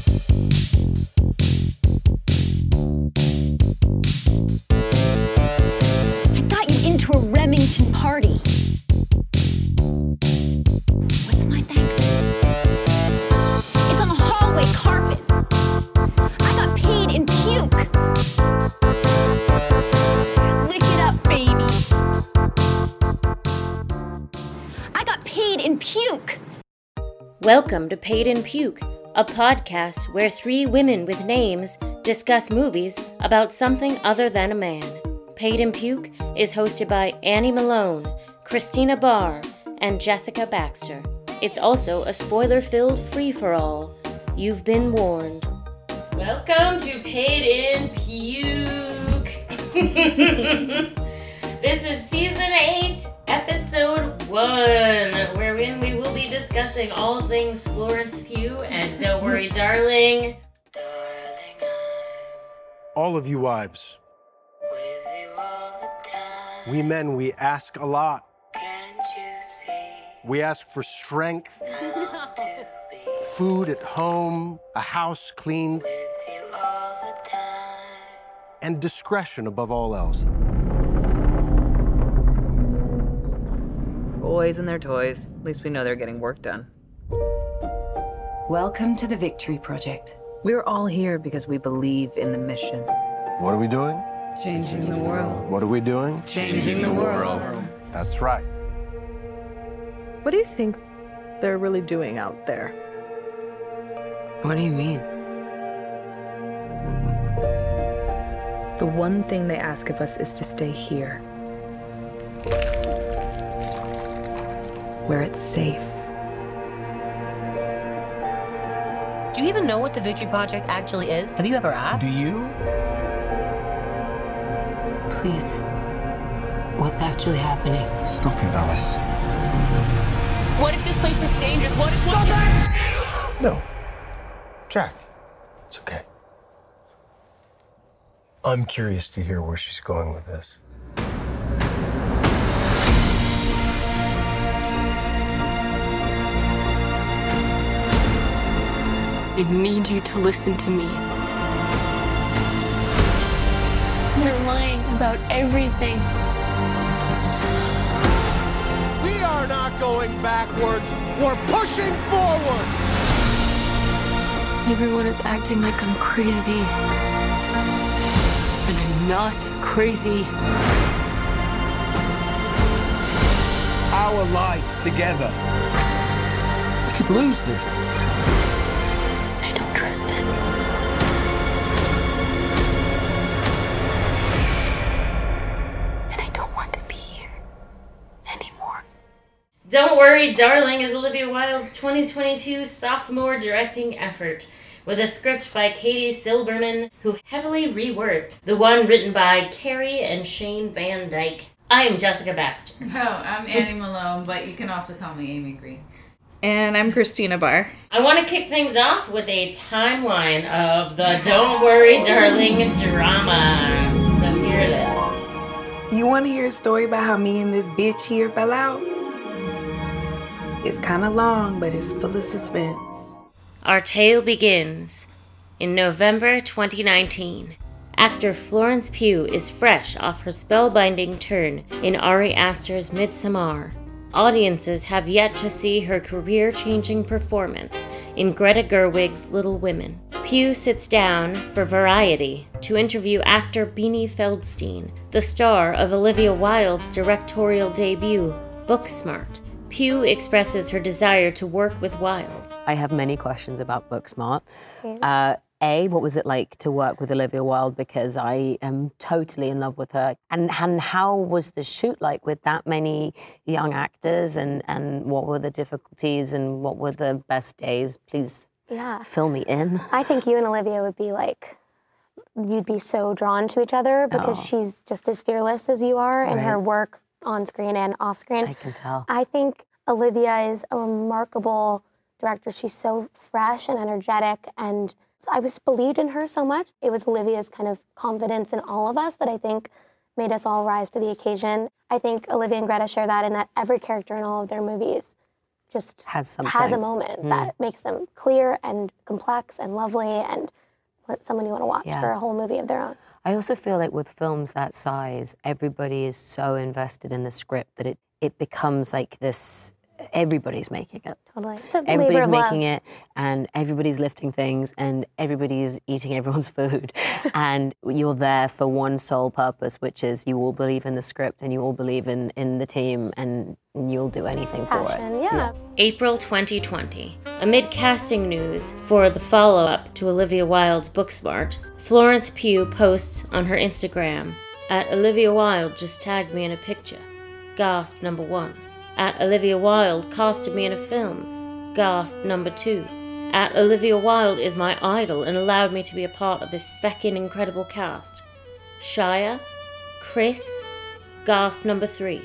I got you into a Remington party. What's my thanks? It's on the hallway carpet. I got paid in puke. Lick it up, baby. I got paid in puke. Welcome to Paid in Puke, a podcast where three women with names discuss movies about something other than a man. Paid in Puke is hosted by Annie Malone, Christina Barr, and Jessica Baxter. It's also a spoiler-filled free-for-all. You've been warned. Welcome to Paid in Puke. This is Season 8, Episode 1, wherein we will be discussing all things Florence Pugh and Don't Worry Darling. All of you wives. With you all the time. We men, we ask a lot. Can't you see? We ask for strength, food at home, a house clean, with you all the time, and discretion above all else. Boys and their toys. At least we know they're getting work done. Welcome to the Victory Project. We're all here because we believe in the mission. What are we doing? Changing the world. What are we doing? Changing the world. That's right. What do you think they're really doing out there? What do you mean? The one thing they ask of us is to stay here, where it's safe. Do you even know what the Victory Project actually is? Have you ever asked? Do you? Please, what's actually happening? Stop it, Alice. What if this place is dangerous? What if... Stop it! No. Jack, it's okay. I'm curious to hear where she's going with this. I need you to listen to me. They're lying about everything. We are not going backwards. We're pushing forward. Everyone is acting like I'm crazy. And I'm not crazy. Our life together. We could lose this. And I don't want to be here anymore. Don't Worry, Darling is Olivia Wilde's 2022 sophomore directing effort, with a script by Katie Silberman, who heavily reworked the one written by Carrie and Shane Van Dyke. I am Jessica Baxter. No, I'm Annie Malone, but you can also call me Amy Green. And I'm Christina Barr. I want to kick things off with a timeline of the Don't Worry Darling drama. So here it is. You want to hear a story about how me and this bitch here fell out? It's kind of long, but it's full of suspense. Our tale begins in November 2019. Actor Florence Pugh is fresh off her spellbinding turn in Ari Aster's Midsommar. Audiences have yet to see her career-changing performance in Greta Gerwig's Little Women. Pugh sits down for Variety to interview actor Beanie Feldstein, the star of Olivia Wilde's directorial debut, Booksmart. Pugh expresses her desire to work with Wilde. I have many questions about Booksmart. A, what was it like to work with Olivia Wilde? Because I am totally in love with her. And how was the shoot like with that many young actors? And what were the difficulties and what were the best days? Please fill me in. I think you and Olivia would be like, you'd be so drawn to each other because she's just as fearless as you are in her work on screen and off screen. I can tell. I think Olivia is a remarkable director. She's so fresh and energetic, and so I was believed in her so much. It was Olivia's kind of confidence in all of us that I think made us all rise to the occasion. I think Olivia and Greta share that in that every character in all of their movies just has a moment that makes them clear and complex and lovely and someone you want to watch for a whole movie of their own. I also feel like with films that size, everybody is so invested in the script that it becomes like this, everybody's making it. Totally. It's a everybody's making it, and everybody's lifting things, and everybody's eating everyone's food. And you're there for one sole purpose, which is you all believe in the script and you all believe in the team, and you'll do anything for it. Yeah. April 2020. Amid casting news for the follow-up to Olivia Wilde's Booksmart, Florence Pugh posts on her Instagram, @Olivia Wilde just tagged me in a picture. Gasp number 1. @Olivia Wilde casted me in a film. Gasp number 2. @Olivia Wilde is my idol and allowed me to be a part of this feckin' incredible cast. Shia, Chris, gasp number 3.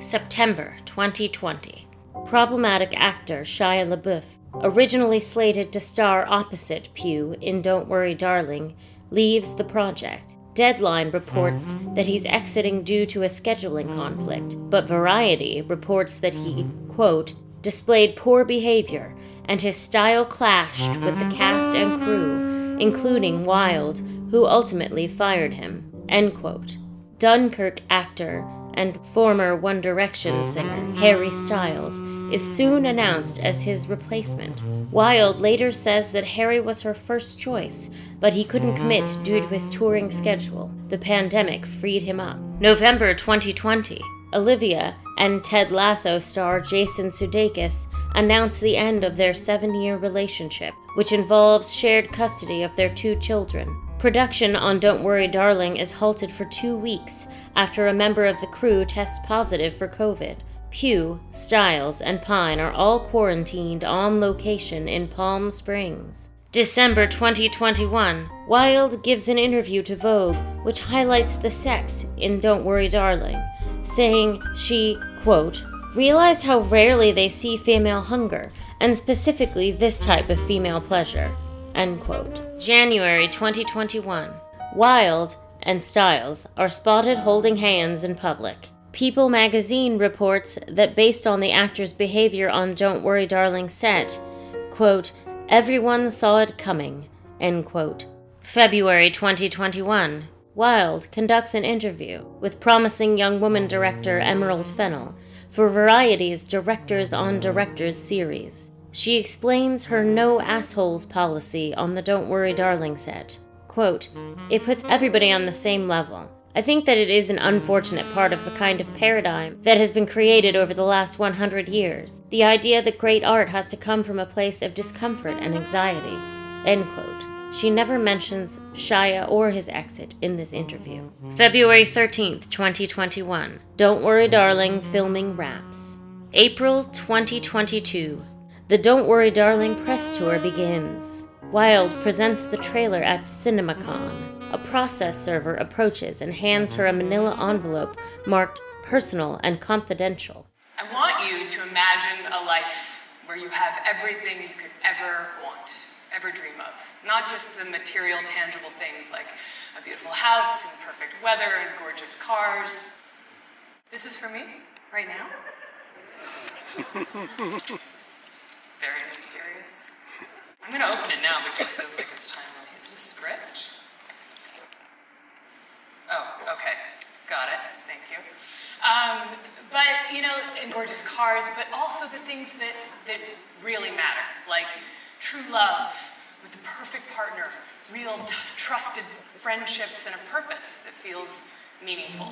September 2020. Problematic actor Shia LaBeouf, originally slated to star opposite Pugh in Don't Worry Darling, leaves the project. Deadline reports that he's exiting due to a scheduling conflict, but Variety reports that he, quote, displayed poor behavior and his style clashed with the cast and crew, including Wilde, who ultimately fired him, end quote. Dunkirk actor and former One Direction singer Harry Styles is soon announced as his replacement. Wilde later says that Harry was her first choice, but he couldn't commit due to his touring schedule. The pandemic freed him up. November 2020. Olivia and Ted Lasso star Jason Sudeikis announced the end of their 7-year relationship, which involves shared custody of their 2 children. Production on Don't Worry Darling is halted for 2 weeks after a member of the crew tests positive for COVID. Pugh, Styles, and Pine are all quarantined on location in Palm Springs. December 2021. Wilde gives an interview to Vogue, which highlights the sex in Don't Worry Darling, saying she, quote, realized how rarely they see female hunger, and specifically this type of female pleasure, end quote. January 2021. Wilde and Styles are spotted holding hands in public. People magazine reports that based on the actor's behavior on Don't Worry Darling set, quote, everyone saw it coming, end quote. February 2021. Wilde conducts an interview with promising young woman director Emerald Fennell for Variety's Directors on Directors series. She explains her no-assholes policy on the Don't Worry Darling set. Quote, it puts everybody on the same level. I think that it is an unfortunate part of the kind of paradigm that has been created over the last 100 years. The idea that great art has to come from a place of discomfort and anxiety. End quote. She never mentions Shia or his exit in this interview. February 13th, 2021. Don't Worry Darling filming wraps. April 2022. The Don't Worry Darling press tour begins. Wilde presents the trailer at CinemaCon. A process server approaches and hands her a manila envelope marked personal and confidential. I want you to imagine a life where you have everything you could ever want, ever dream of. Not just the material, tangible things like a beautiful house and perfect weather and gorgeous cars. This is for me, right now. Very mysterious. I'm going to open it now because it feels like it's timely. Is this script? Oh, okay. Got it. Thank you. But, you know, and gorgeous cars, but also the things that really matter, like true love with the perfect partner, real trusted friendships, and a purpose that feels meaningful.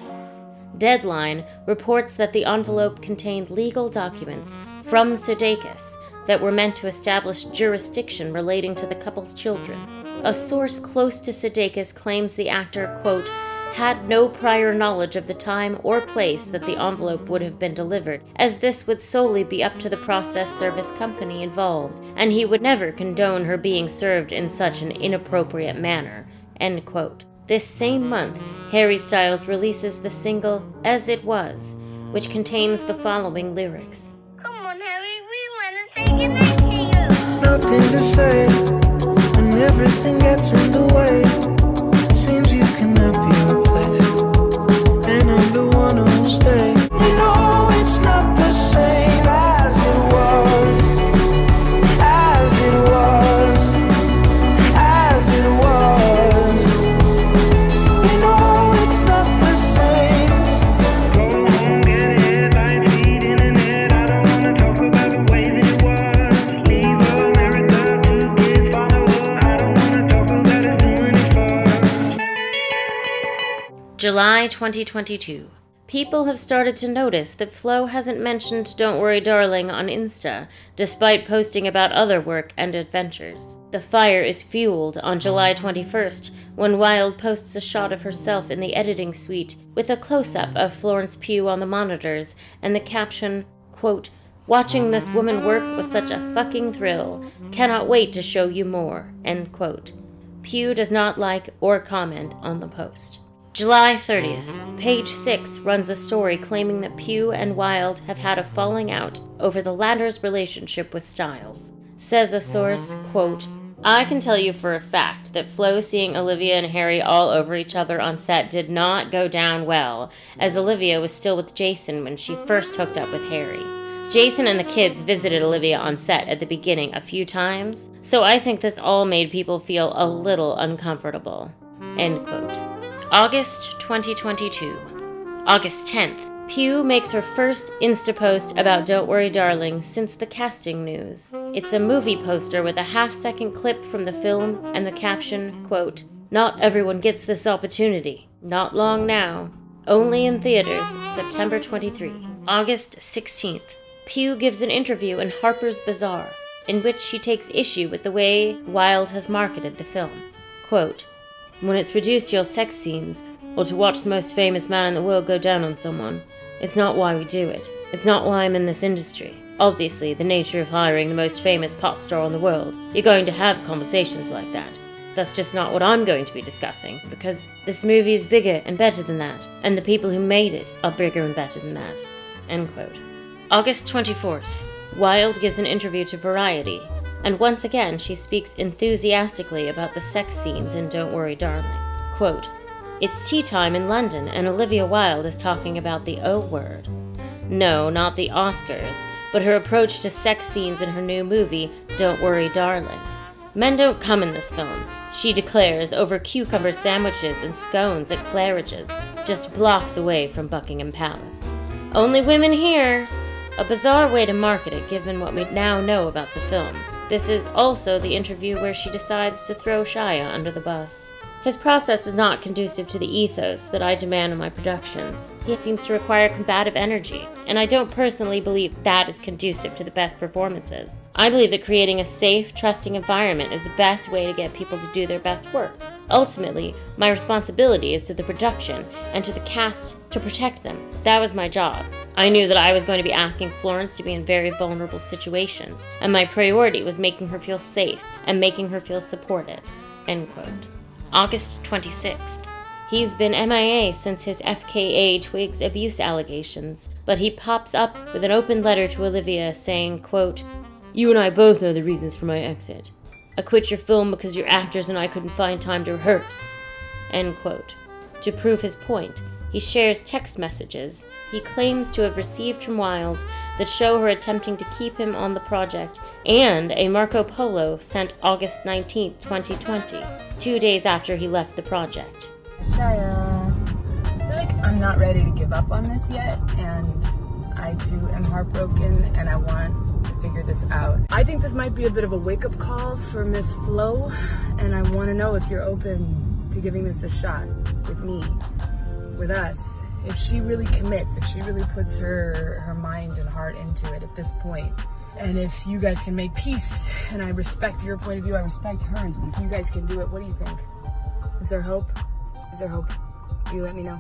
Deadline reports that the envelope contained legal documents from Sudeikis that were meant to establish jurisdiction relating to the couple's children. A source close to Sudeikis claims the actor, quote, had no prior knowledge of the time or place that the envelope would have been delivered, as this would solely be up to the process service company involved, and he would never condone her being served in such an inappropriate manner, end quote. This same month, Harry Styles releases the single As It Was, which contains the following lyrics. Come on, Harry, goodnight to you. Nothing to say when everything gets in the way. Seems you cannot be replaced, and I'm the one who'll stay. You know it's not the same as it was. July 2022. People have started to notice that Flo hasn't mentioned Don't Worry Darling on Insta, despite posting about other work and adventures. The fire is fueled on July 21st, when Wilde posts a shot of herself in the editing suite with a close-up of Florence Pugh on the monitors and the caption, quote, "Watching this woman work was such a fucking thrill. Cannot wait to show you more," end quote. Pugh does not like or comment on the post. July 30th, Page Six runs a story claiming that Pugh and Wilde have had a falling out over the latter's relationship with Styles. Says a source, quote, "I can tell you for a fact that Flo seeing Olivia and Harry all over each other on set did not go down well, as Olivia was still with Jason when she first hooked up with Harry. Jason and the kids visited Olivia on set at the beginning a few times, so I think this all made people feel a little uncomfortable," end quote. August 2022. August 10th. Pugh makes her first Insta post about Don't Worry Darling since the casting news. It's a movie poster with a half-second clip from the film and the caption, quote, "Not everyone gets this opportunity. Not long now. Only in theaters, September 23. August 16th. Pugh gives an interview in Harper's Bazaar, in which she takes issue with the way Wilde has marketed the film. Quote, "When it's reduced to your sex scenes, or to watch the most famous man in the world go down on someone, it's not why we do it. It's not why I'm in this industry. Obviously, the nature of hiring the most famous pop star in the world, you're going to have conversations like that. That's just not what I'm going to be discussing, because this movie is bigger and better than that, and the people who made it are bigger and better than that," end quote. August 24th. Wilde gives an interview to Variety, and once again she speaks enthusiastically about the sex scenes in Don't Worry Darling. Quote, "It's tea time in London and Olivia Wilde is talking about the O word. No, not the Oscars, but her approach to sex scenes in her new movie, Don't Worry Darling. Men don't come in this film, she declares over cucumber sandwiches and scones at Claridge's, just blocks away from Buckingham Palace. Only women here! A bizarre way to market it given what we now know about the film. This is also the interview where she decides to throw Shia under the bus. His process was not conducive to the ethos that I demand in my productions. He seems to require combative energy, and I don't personally believe that is conducive to the best performances. I believe that creating a safe, trusting environment is the best way to get people to do their best work. Ultimately, my responsibility is to the production and to the cast to protect them. That was my job. I knew that I was going to be asking Florence to be in very vulnerable situations, and my priority was making her feel safe and making her feel supported," end quote. August 26th. He's been MIA since his FKA Twigs abuse allegations, but he pops up with an open letter to Olivia saying, quote, "You and I both know the reasons for my exit. I quit your film because your actors and I couldn't find time to rehearse," end quote. To prove his point, he shares text messages he claims to have received from Wilde that show her attempting to keep him on the project, and a Marco Polo sent August 19, 2020, 2 days after he left the project. "Shia, I feel like I'm not ready to give up on this yet, and I too am heartbroken, and I want to figure this out. I think this might be a bit of a wake-up call for Miss Flo, and I want to know if you're open to giving this a shot with me, with us. If she really commits, if she really puts her mind and heart into it at this point, and if you guys can make peace, and I respect your point of view, I respect hers, but if you guys can do it, what do you think? Is there hope? Is there hope? You let me know.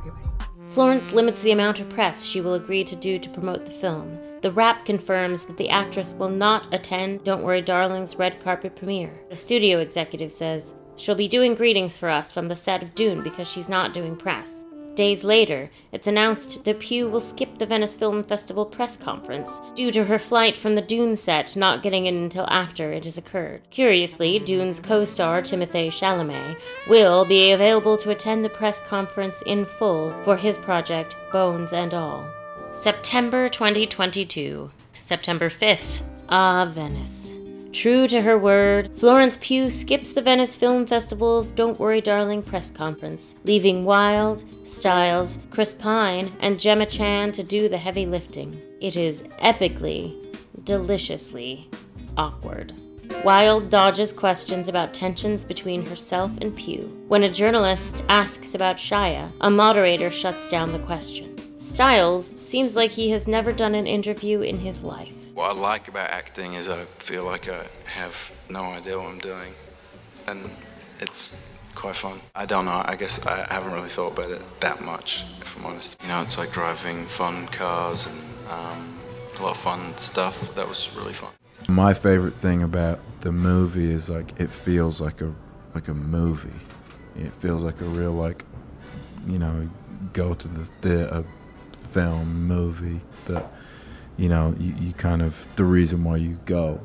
Okay, bye." Florence limits the amount of press she will agree to do to promote the film. The Wrap confirms that the actress will not attend Don't Worry Darling's red carpet premiere. The studio executive says, "She'll be doing greetings for us from the set of Dune because she's not doing press." Days later, it's announced that Pugh will skip the Venice Film Festival press conference due to her flight from the Dune set not getting in until after it has occurred. Curiously, Dune's co-star Timothée Chalamet will be available to attend the press conference in full for his project, Bones and All. September 2022. September 5th. Ah, Venice. True to her word, Florence Pugh skips the Venice Film Festival's Don't Worry Darling press conference, leaving Wilde, Styles, Chris Pine, and Gemma Chan to do the heavy lifting. It is epically, deliciously awkward. Wilde dodges questions about tensions between herself and Pugh. When a journalist asks about Shia, a moderator shuts down the question. Styles seems like he has never done an interview in his life. What I like about acting is I feel like I have no idea what I'm doing, and it's quite fun. I don't know, I guess I haven't really thought about it that much, if I'm honest. You know, it's like driving fun cars and a lot of fun stuff. That was really fun. My favorite thing about the movie is like it feels like a movie. It feels like a real, like, you know, go to the theater film movie that, you know, you kind of, the reason why you go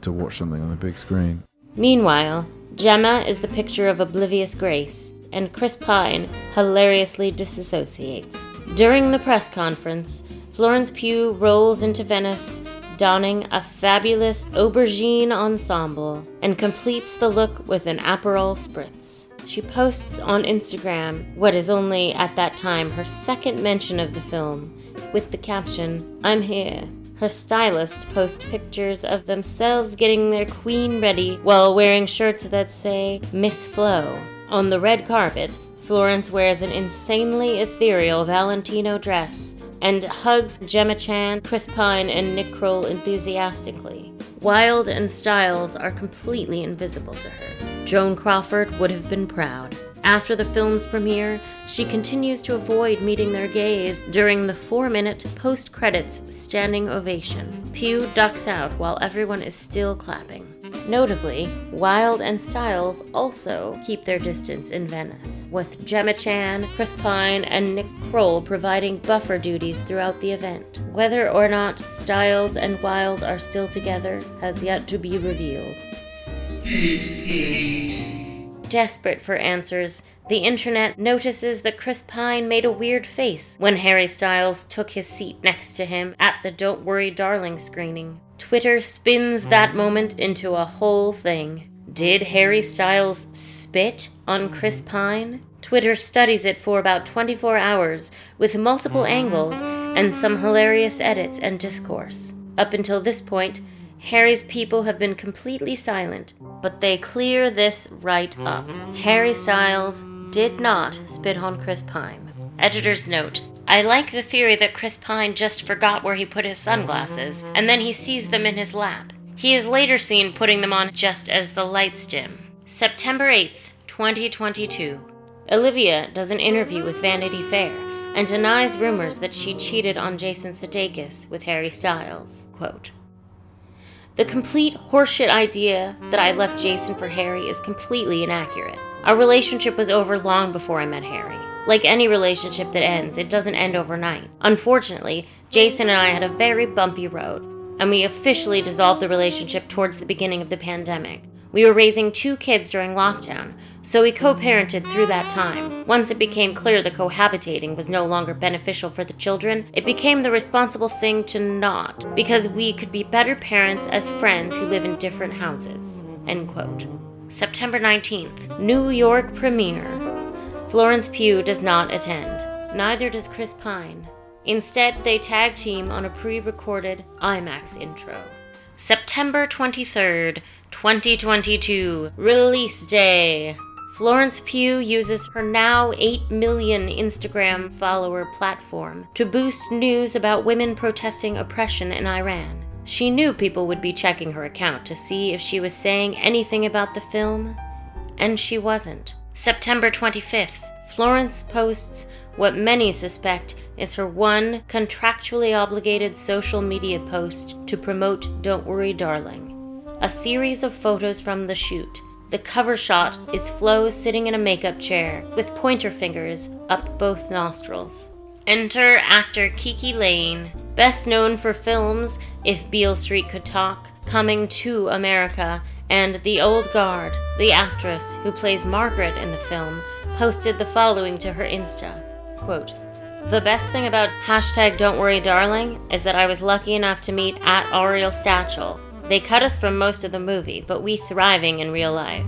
to watch something on the big screen. Meanwhile, Gemma is the picture of oblivious grace, and Chris Pine hilariously disassociates. During the press conference, Florence Pugh rolls into Venice, donning a fabulous aubergine ensemble, and completes the look with an Aperol spritz. She posts on Instagram what is only at that time her second mention of the film, with the caption, "I'm here." Her stylists post pictures of themselves getting their queen ready while wearing shirts that say Miss Flo. On the red carpet, Florence wears an insanely ethereal Valentino dress and hugs Gemma Chan, Chris Pine, and Nick Kroll enthusiastically. Wilde and Styles are completely invisible to her. Joan Crawford would have been proud. After the film's premiere, she continues to avoid meeting their gaze during the 4-minute post-credits standing ovation. Pugh ducks out while everyone is still clapping. Notably, Wilde and Styles also keep their distance in Venice, with Gemma Chan, Chris Pine, and Nick Kroll providing buffer duties throughout the event. Whether or not Styles and Wilde are still together has yet to be revealed. Desperate for answers, the internet notices that Chris Pine made a weird face when Harry Styles took his seat next to him at the Don't Worry Darling screening. Twitter spins that moment into a whole thing. Did Harry Styles spit on Chris Pine? Twitter studies it for about 24 hours with multiple angles and some hilarious edits and discourse. Up until this point, Harry's people have been completely silent, but they clear this right up. Harry Styles did not spit on Chris Pine. Editor's note: I like the theory that Chris Pine just forgot where he put his sunglasses, and then he sees them in his lap. He is later seen putting them on just as the lights dim. September 8th, 2022. Olivia does an interview with Vanity Fair and denies rumors that she cheated on Jason Sudeikis with Harry Styles. Quote, "The complete horseshit idea that I left Jason for Harry is completely inaccurate. Our relationship was over long before I met Harry. Like any relationship that ends, it doesn't end overnight. Unfortunately, Jason and I had a very bumpy road, and we officially dissolved the relationship towards the beginning of the pandemic. We were raising 2 kids during lockdown, so we co-parented through that time. Once it became clear that cohabitating was no longer beneficial for the children, it became the responsible thing to not, because we could be better parents as friends who live in different houses." End quote. September 19th, New York premiere. Florence Pugh does not attend. Neither does Chris Pine. Instead, they tag team on a pre-recorded IMAX intro. September 23rd, 2022, release day. Florence Pugh uses her now 8 million Instagram follower platform to boost news about women protesting oppression in Iran. She knew people would be checking her account to see if she was saying anything about the film, and she wasn't. September 25th, Florence posts what many suspect is her one contractually obligated social media post to promote Don't Worry Darling, a series of photos from the shoot. The cover shot is Flo sitting in a makeup chair with pointer fingers up both nostrils. Enter actor Kiki Layne, best known for films If Beale Street Could Talk, Coming to America, and The Old Guard. The actress, who plays Margaret in the film, posted the following to her Insta. Quote, "The best thing about hashtag Don't Worry Darling is that I was lucky enough to meet at Ariel Stachel. They cut us from most of the movie, but we thriving in real life.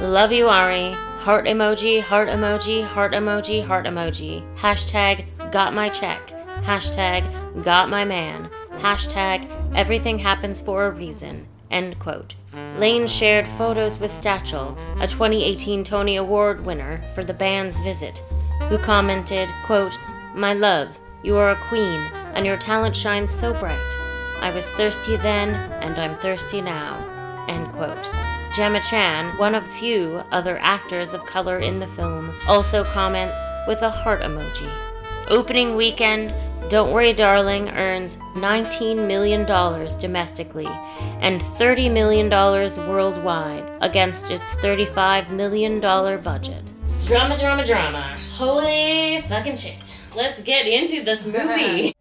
Love you, Ari. Heart emoji, heart emoji, heart emoji, heart emoji. Hashtag got my check. Hashtag got my man. Hashtag everything happens for a reason. End quote. Layne shared photos with Stachel, a 2018 Tony Award winner for The Band's Visit, who commented, quote, "My love, you are a queen, and your talent shines so bright. I was thirsty then, and I'm thirsty now." End quote. Gemma Chan, one of few other actors of color in the film, also comments with a heart emoji. Opening weekend, Don't Worry Darling earns $19 million domestically and $30 million worldwide against its $35 million budget. Drama, drama, drama. Holy fucking shit. Let's get into this movie.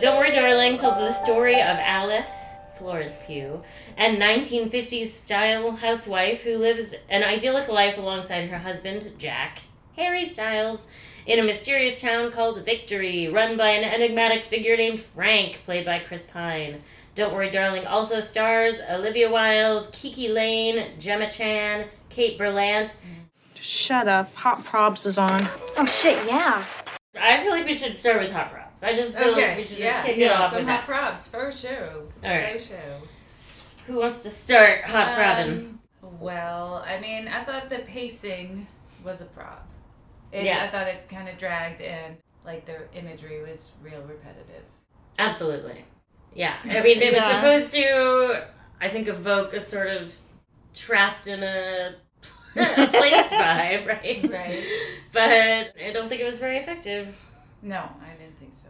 Don't Worry Darling tells the story of Alice, Florence Pugh, a 1950s-style housewife who lives an idyllic life alongside her husband, Jack, Harry Styles, in a mysterious town called Victory, run by an enigmatic figure named Frank, played by Chris Pine. Don't Worry Darling also stars Olivia Wilde, Kiki Layne, Gemma Chan, Kate Berlant. Shut up. Hot Probs is on. Oh, shit, yeah. I feel like we should start with Hot Probs. I just feel like we should just kick it off with that. Some hot probs, for sure. All right. For sure. Who wants to start hot probbing? Well, I mean, I thought the pacing was a prob. I thought it kind of dragged and, like, the imagery was real repetitive. Absolutely. Yeah. I mean, it was supposed to, I think, evoke a sort of trapped in a place vibe, right? Right. But I don't think it was very effective. No, I didn't think so.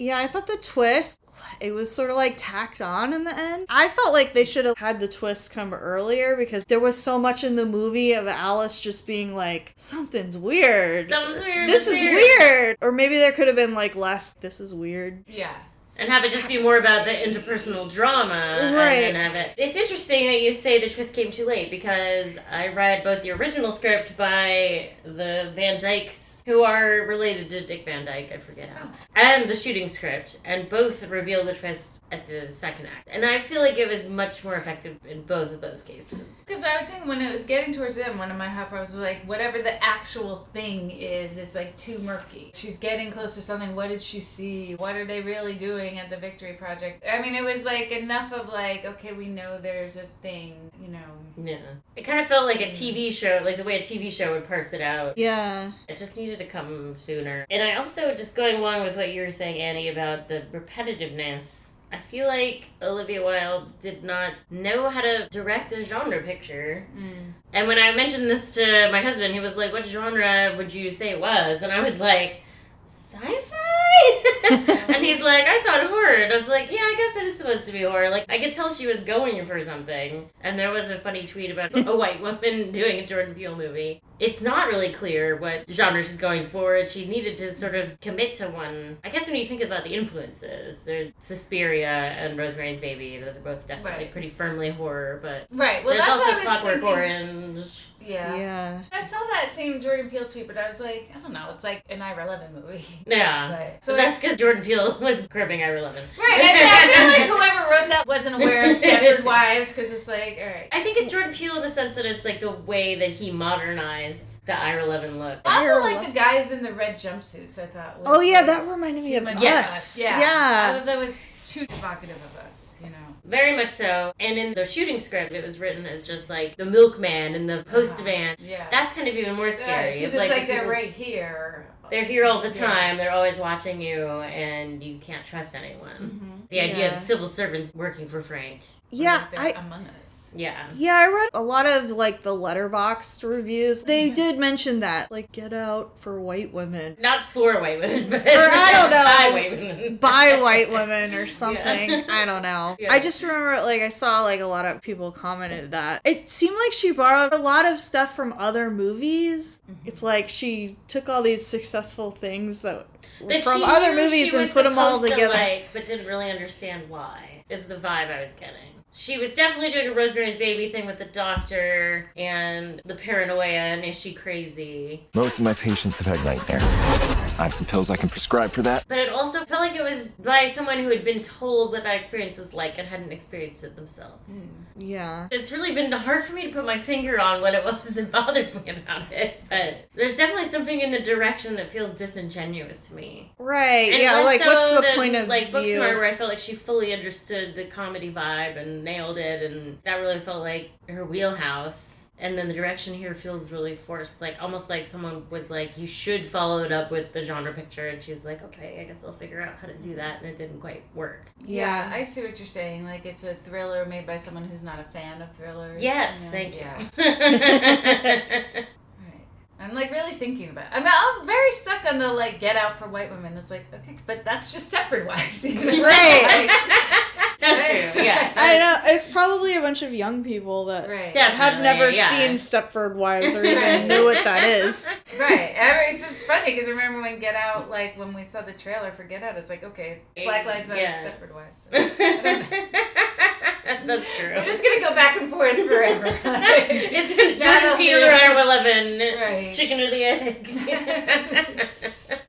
Yeah, I thought the twist, it was sort of like tacked on in the end. I felt like they should have had the twist come earlier because there was so much in the movie of Alice just being like, something's weird. Something's weird. This is weird. Or maybe there could have been like less, this is weird. Yeah. And have it just be more about the interpersonal drama. Right. And then have it. It's interesting that you say the twist came too late because I read both the original script by the Van Dykes, who are related to Dick Van Dyke, I forget how, and the shooting script, and both reveal the twist at the second act. And I feel like it was much more effective in both of those cases. Because I was saying when it was getting towards the end, one of my hot problems was like, whatever the actual thing is, it's like too murky. She's getting close to something. What did she see? What are they really doing at the Victory Project? I mean, it was like enough of like, okay, we know there's a thing, you know. Yeah. It kind of felt like a TV show, like the way a TV show would parse it out. Yeah. It just needed to come sooner. And I also, just going along with what you were saying, Annie, about the repetitiveness, I feel like Olivia Wilde did not know how to direct a genre picture. Mm. And when I mentioned this to my husband, he was like, what genre would you say it was? And I was like, sci-fi? And he's like, I thought horror. And I was like, yeah, I guess it is supposed to be horror. Like, I could tell she was going for something. And there was a funny tweet about a white woman doing a Jordan Peele movie. It's not really clear what genre she's going for. She needed to sort of commit to one. I guess when you think about the influences, there's Suspiria and Rosemary's Baby. Those are both definitely pretty firmly horror, but well, there's also Clockwork Orange. Yeah. I saw that same Jordan Peele tweet, but I was like, I don't know, it's like an Ira Levin movie. Yeah. But, so that's because Jordan Peele was cribbing Ira Levin. Right. I feel like whoever wrote that wasn't aware of Stepford Wives, because it's like, all right. I think it's Jordan Peele in the sense that it's like the way that he modernized the Ira Levin look. Also, like the guys in the red jumpsuits, I thought. Oh, yeah, that reminded me of Us. Yeah. I thought that was too evocative of Us. You know. Very much so. And in the shooting script, it was written as just like the milkman and the post van. Yeah. That's kind of even more scary. Because it's like they're people, right here. They're here all the time. They're always watching you and you can't trust anyone. Mm-hmm. The idea of civil servants working for Frank. Yeah. Like they're among us. Yeah. Yeah, I read a lot of, like, the Letterboxd reviews. They did mention that. Like, Get Out for white women. Not for white women, but... Or, I don't know. By white women. By white women or something. Yeah. I don't know. Yeah. I just remember, like, I saw, like, a lot of people commented that. It seemed like she borrowed a lot of stuff from other movies. Mm-hmm. It's like she took all these successful things that from other movies and put them all together. Like, but didn't really understand why, is the vibe I was getting. She was definitely doing a Rosemary's Baby thing with the doctor and the paranoia and is she crazy? Most of my patients have had nightmares. I have some pills I can prescribe for that. But it also felt like it was by someone who had been told what that experience is like and hadn't experienced it themselves. Mm. Yeah. It's really been hard for me to put my finger on what it was that bothered me about it, but there's definitely something in the direction that feels disingenuous to me. Right, and yeah, like, so what's the point of like, Booksmart, you? Where I felt like she fully understood the comedy vibe and nailed it, and that really felt like her wheelhouse. And then the direction here feels really forced, like almost like someone was like, you should follow it up with the genre picture, and she was like, okay, I guess I'll figure out how to do that, and it didn't quite work. Yeah, I see what you're saying. Like, it's a thriller made by someone who's not a fan of thrillers. Yes, you know? Thank you. Yeah. I'm, like, really thinking about it. I'm very stuck on the, like, Get Out for white women. It's like, okay, but that's just Stepford Wives. You know? Right. Like, that's true, yeah. I know. It's probably a bunch of young people that have never seen Stepford Wives or even know what that is. Right. I mean, it's just funny because I remember when Get Out, like, when we saw the trailer for Get Out, it's like, okay, Black Lives Matter, Stepford Wives. I don't know. That's true. I'm just going to go back and forth forever. It's a Jordan Peele or Ira Levin. Right. Chicken or the egg.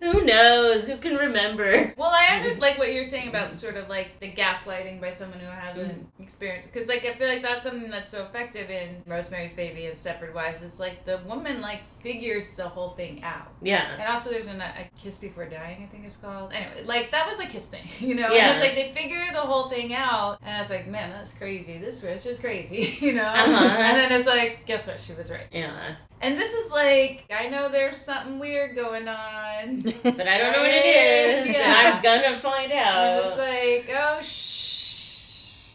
Who knows? Who can remember? Well, I understand, like, what you're saying about sort of, like, the gaslighting by someone who hasn't experienced. Because, like, I feel like that's something that's so effective in Rosemary's Baby and Stepford Wives. It's, like, the woman, like, figures the whole thing out. Yeah. And also there's a Kiss Before Dying, I think it's called. Anyway, like, that was a kiss thing, you know? Yeah. And it's, like, they figure the whole thing out. And I was like, man, that's crazy. This was just crazy, you know? Uh-huh. And then it's like, guess what? She was right. Yeah. And this is like, I know there's something weird going on. But I don't know what it is. Yeah. And I'm gonna find out. And it's like, oh,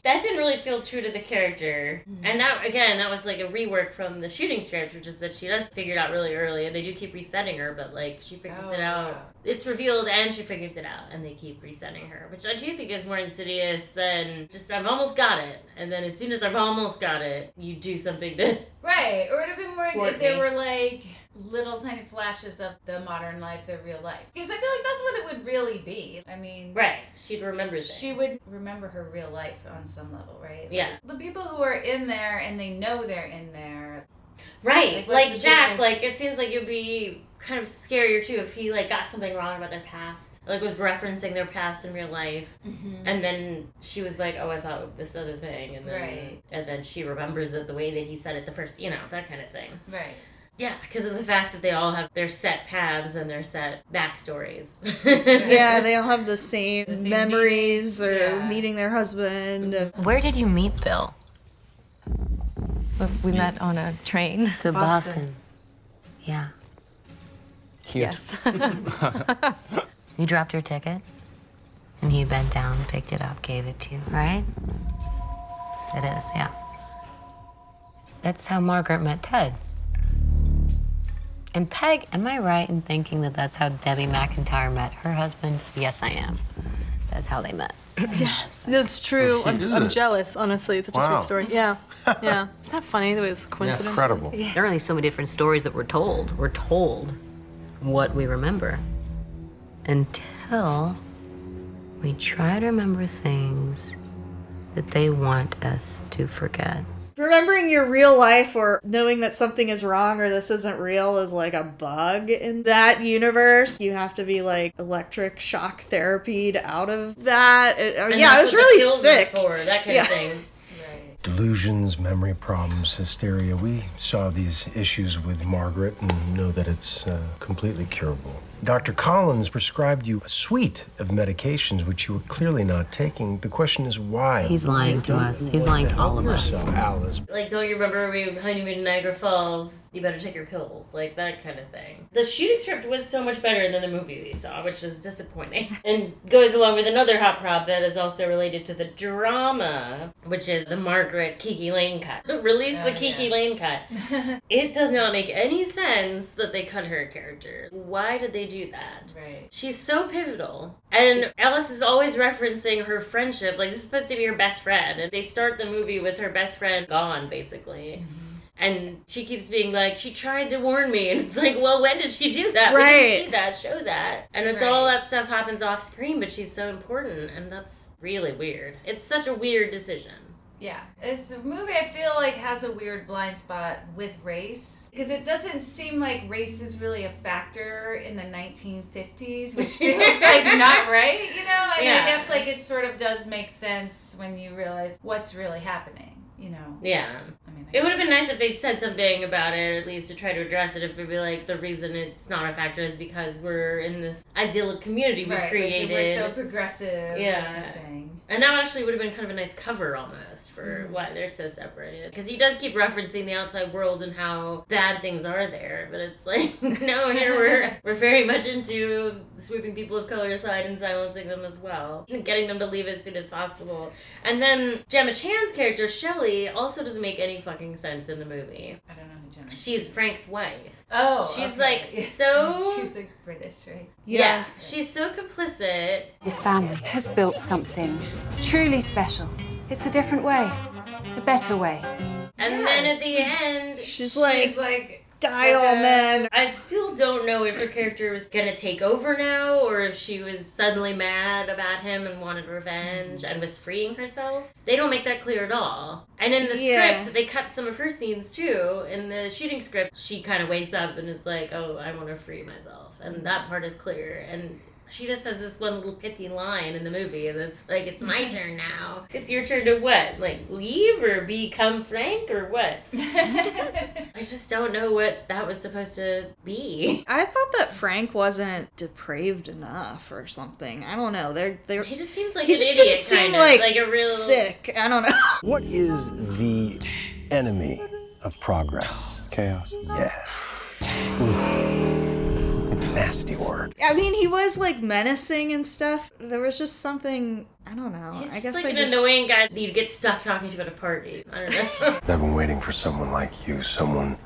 that didn't really feel true to the character. Mm-hmm. And that, again, that was like a rework from the shooting script, which is that she does figure it out really early, and they do keep resetting her, but like, she figures it out. Wow. It's revealed and she figures it out, and they keep resetting her, which I do think is more insidious than just, I've almost got it. And then as soon as I've almost got it, you do something to... Right, or it would have been more if they were like... little tiny flashes of the modern life, the real life. Because I feel like that's what it would really be. I mean... Right. She'd remember things. She would remember her real life on some level, right? Yeah. Like, the people who are in there and they know they're in there. Right. Like Jack, like, it seems like it would be kind of scarier, too, if he, like, got something wrong about their past. Like, was referencing their past in real life. Mm-hmm. And then she was like, oh, I thought this other thing. And then, and then she remembers it the way that he said it the first... You know, that kind of thing. Right. Yeah, because of the fact that they all have their set paths and their set backstories. Yeah, they all have the same memories or meeting their husband. Where did you meet Bill? We met on a train. To Boston. Yeah. Cute. Yes. You dropped your ticket, and he bent down, picked it up, gave it to you, right? It is, yeah. That's how Margaret met Ted. And Peg, am I right in thinking that that's how Debbie McIntyre met her husband? Yes, I am. That's how they met. Yes, that's true. Well, I'm jealous, honestly. It's such a sweet story. Yeah, yeah. Isn't that funny? That it was coincidence. Yeah, incredible. Yeah. There are only so many different stories that we're told. We're told what we remember until we try to remember things that they want us to forget. Remembering your real life or knowing that something is wrong or this isn't real is like a bug in that universe. You have to be like electric shock therapied out of that. It was really sick. That kind of thing. Right. Delusions, memory problems, hysteria. We saw these issues with Margaret and know that it's completely curable. Dr. Collins prescribed you a suite of medications which you were clearly not taking. The question is why? He's lying to us. He's lying to all of us. Alice. Like, don't you remember we were honeymoon in Niagara Falls? You better take your pills. Like, that kind of thing. The shooting script was so much better than the movie we saw, which is disappointing. And goes along with another hot prop that is also related to the drama, which is the Margaret Kiki Layne cut. Release the Kiki Layne cut. It does not make any sense that they cut her character. Why did they do that? Right. She's so pivotal. And Alice is always referencing her friendship. Like, this is supposed to be her best friend. And they start the movie with her best friend gone, basically. Mm-hmm. And she keeps being like, she tried to warn me. And it's like, well, when did she do that? Right. We didn't see that, show that. And it's all that stuff happens off screen, but she's so important. And that's really weird. It's such a weird decision. Yeah. It's a movie I feel like has a weird blind spot with race, because it doesn't seem like race is really a factor in the 1950s, which feels like not right, you know? And yeah. I guess like it sort of does make sense when you realize what's really happening, you know? Yeah. I mean, it would have been nice if they'd said something about it, or at least to try to address it, if it'd be like, the reason it's not a factor is because we're in this idyllic community we've created. Like we're so progressive or something. And that actually would have been kind of a nice cover almost for why they're so separated. Because he does keep referencing the outside world and how bad things are there. But it's like, no, here we're very much into sweeping people of color aside and silencing them as well. And getting them to leave as soon as possible. And then Gemma Chan's character, Shelley, also doesn't make any fucking sense in the movie. I don't know who Gemma is. She's Frank's wife. Oh, she's like so... She's like British, right? Yeah. She's so complicit. His family has built something truly special. It's a different way, a better way. And then at the end, she's like die all men. I still don't know if her character was gonna take over now, or if she was suddenly mad about him and wanted revenge and was freeing herself. They don't make that clear at all. And in the script, they cut some of her scenes too. In the shooting script, she kind of wakes up and is like, oh, I want to free myself. And that part is clear. And she just has this one little pithy line in the movie that's like, it's my turn now. It's your turn to what? Like, leave or become Frank or what? I just don't know what that was supposed to be. I thought that Frank wasn't depraved enough or something. I don't know. He just seems like an idiot kind of. Like a real... sick. I don't know. What is the enemy of progress? Chaos. Yeah. Nasty word. I mean, he was like menacing and stuff. There was just something, I don't know. He's just annoying guy that you'd get stuck talking to at a party. I don't know. I've been waiting for someone like you, someone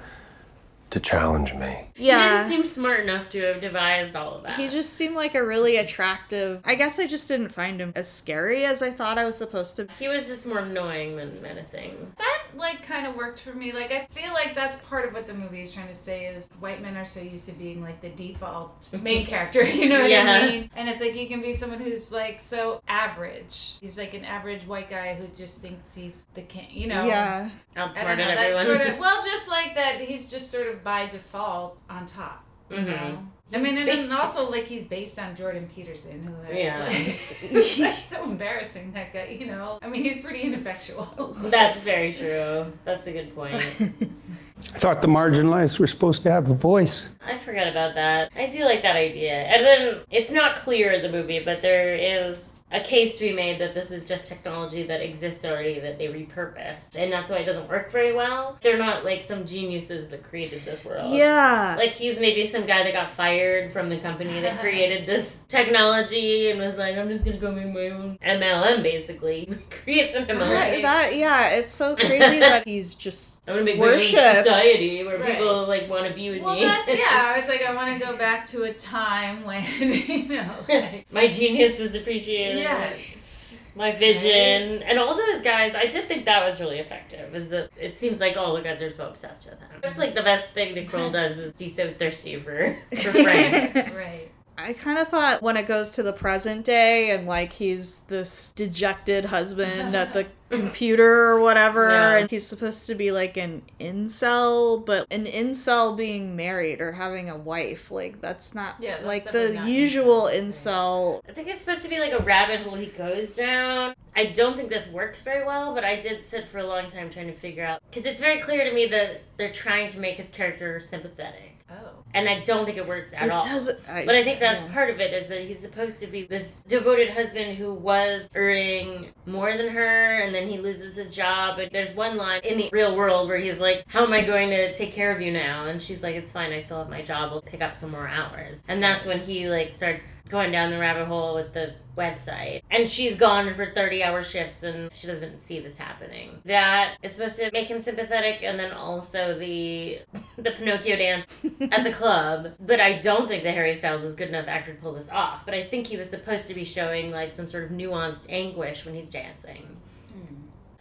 to challenge me. Yeah. He didn't seem smart enough to have devised all of that. He just seemed like a really attractive... I guess I just didn't find him as scary as I thought I was supposed to. He was just more annoying than menacing. That, like, kind of worked for me. Like, I feel like that's part of what the movie is trying to say is white men are so used to being, like, the default main character, you know what I mean? And it's like, you can be someone who's, like, so average. He's, like, an average white guy who just thinks he's the king, you know? Yeah. Outsmarted everyone. Sort of, well, just like that, he's just sort of by default on top, you know? I mean, and also, like, he's based on Jordan Peterson, who has, like, that's so embarrassing, that guy, you know? I mean, he's pretty ineffectual. That's very true. That's a good point. I thought the marginalized were supposed to have a voice. I forgot about that. I do like that idea. And then, it's not clear in the movie, but there is a case to be made that this is just technology that exists already that they repurposed. And that's why it doesn't work very well. They're not, like, some geniuses that created this world. Yeah. Like, he's maybe some guy that got fired from the company that created this technology and was like, I'm just gonna go make my own MLM, basically. Create some MLM. It's so crazy that he's just I'm gonna make worshipped. My own society where people, like, want to be with me. Well, that's, I was like, I want to go back to a time when, you know, like... my genius was appreciated. Yes. My vision. And all those guys, I did think that was really effective. Is that it seems like all the guys are so obsessed with him. That's like the best thing that Kroll does is be so thirsty for Frank. Right. I kind of thought when it goes to the present day and, like, he's this dejected husband at the computer or whatever, and he's supposed to be, like, an incel, but an incel being married or having a wife, like, that's not, that's like, the not usual incel. I think it's supposed to be, like, a rabbit hole he goes down. I don't think this works very well, but I did sit for a long time trying to figure out, because it's very clear to me that they're trying to make his character sympathetic. Oh. And I don't think it works at all. It doesn't. But I think that's part of it, is that he's supposed to be this devoted husband who was earning more than her, and then he loses his job. And there's one line in the real world where he's like, how am I going to take care of you now? And she's like, it's fine, I still have my job, we'll pick up some more hours. And that's when he, like, starts going down the rabbit hole with the website. And she's gone for 30-hour shifts, and she doesn't see this happening. That is supposed to make him sympathetic, and then also the Pinocchio dance at the club. But I don't think that Harry Styles is a good enough actor to pull this off. But I think he was supposed to be showing, like, some sort of nuanced anguish when he's dancing.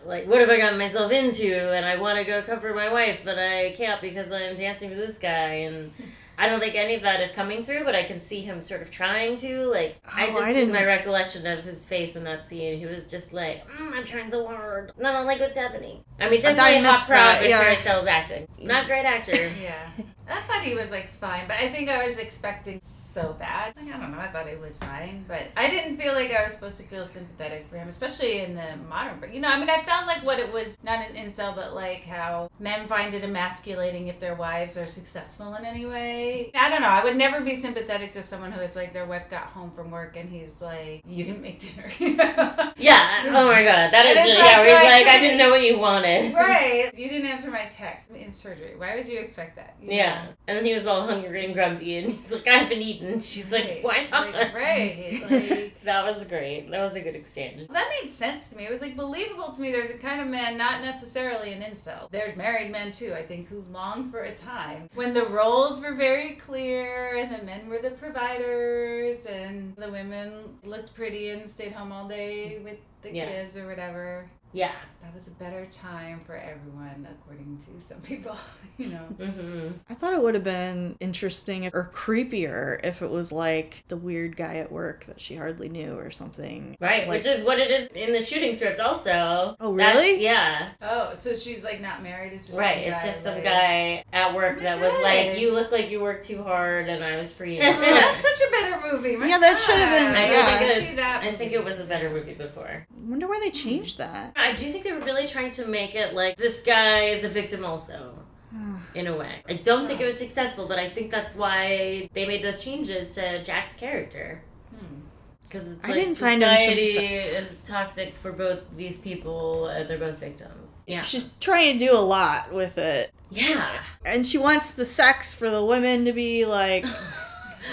Like, what have I gotten myself into? And I want to go comfort my wife, but I can't because I'm dancing with this guy. And I don't think any of that is coming through, but I can see him sort of trying to, like, I did my recollection of his face in that scene. He was just like, I'm trying so hard. I don't like what's happening. I mean, definitely hot prop is Harry Styles acting. Not great actor. Yeah. I thought he was, like, fine, but I think I was expecting so bad. Like, I don't know, I thought it was fine, but I didn't feel like I was supposed to feel sympathetic for him, especially in the modern, but, you know, I mean, I felt like what it was, not an incel, but, like, how men find it emasculating if their wives are successful in any way. I don't know, I would never be sympathetic to someone who is, like, their wife got home from work and he's like, you didn't make dinner. Yeah, oh my God, that is, really, like, yeah, where he's like, I didn't know what you wanted. Right, you didn't answer my text in surgery, why would you expect that? Yeah, and then he was all hungry and grumpy, and he's like, I haven't eaten. And she's like, why not? Like, right. Like, that was great. That was a good exchange. That made sense to me. It was, like, believable to me. There's a kind of man, not necessarily an incel. There's married men, too, I think, who long for a time when the roles were very clear, and the men were the providers, and the women looked pretty and stayed home all day with the kids or whatever. Yeah. That was a better time for everyone, according to some people, you know. Mm-hmm. I thought it would have been interesting or creepier if it was, like, the weird guy at work that she hardly knew or something. Right, like, which is what it is in the shooting script also. Oh, really? Yeah. Oh, so she's, like, not married, it's just right, it's just some guy at work that was like, you look like you work too hard and I was free. That's such a better movie. Yeah, that should have been, I think it was a better movie before. I wonder why they changed that. I do think they were really trying to make it like, this guy is a victim also, in a way. I don't think it was successful, but I think that's why they made those changes to Jack's character. Because it's society is toxic for both these people. They're both victims. Yeah. She's trying to do a lot with it. Yeah. And she wants the sex for the women to be like...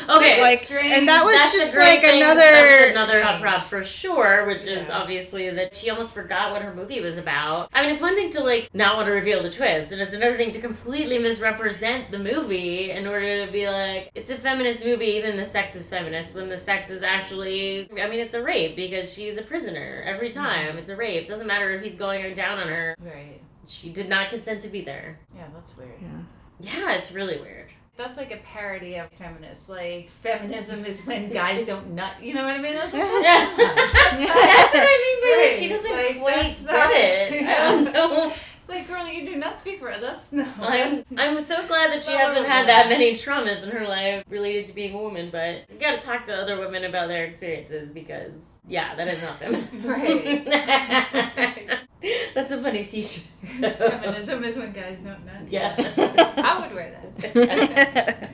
Okay, like, and that was just like another hot prop for sure, which is obviously that she almost forgot what her movie was about. I mean, it's one thing to like not want to reveal the twist, and it's another thing to completely misrepresent the movie in order to be like, it's a feminist movie, even the sex is feminist, when the sex is actually, I mean, it's a rape because she's a prisoner every time. It's a rape. It doesn't matter if he's going down on her. Right. She did not consent to be there. Yeah, that's weird. Yeah, it's really weird. That's like a parody of feminists. Like, feminism is when guys don't nut. You know what I mean? That's, like, that's what I mean. Right. Like, she doesn't like, quite get it. Yeah. I don't know. It's like, girl, you do not speak for us. That's no. I'm so glad that she hasn't had that many traumas in her life related to being a woman. But you gotta talk to other women about their experiences because, yeah, that is not feminism. Right. That's a funny t-shirt. Feminism is when guys don't nut. Yeah. I would wear that.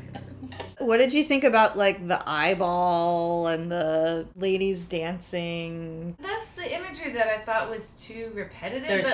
What did you think about, like, the eyeball and the ladies dancing? That's the imagery that I thought was too repetitive.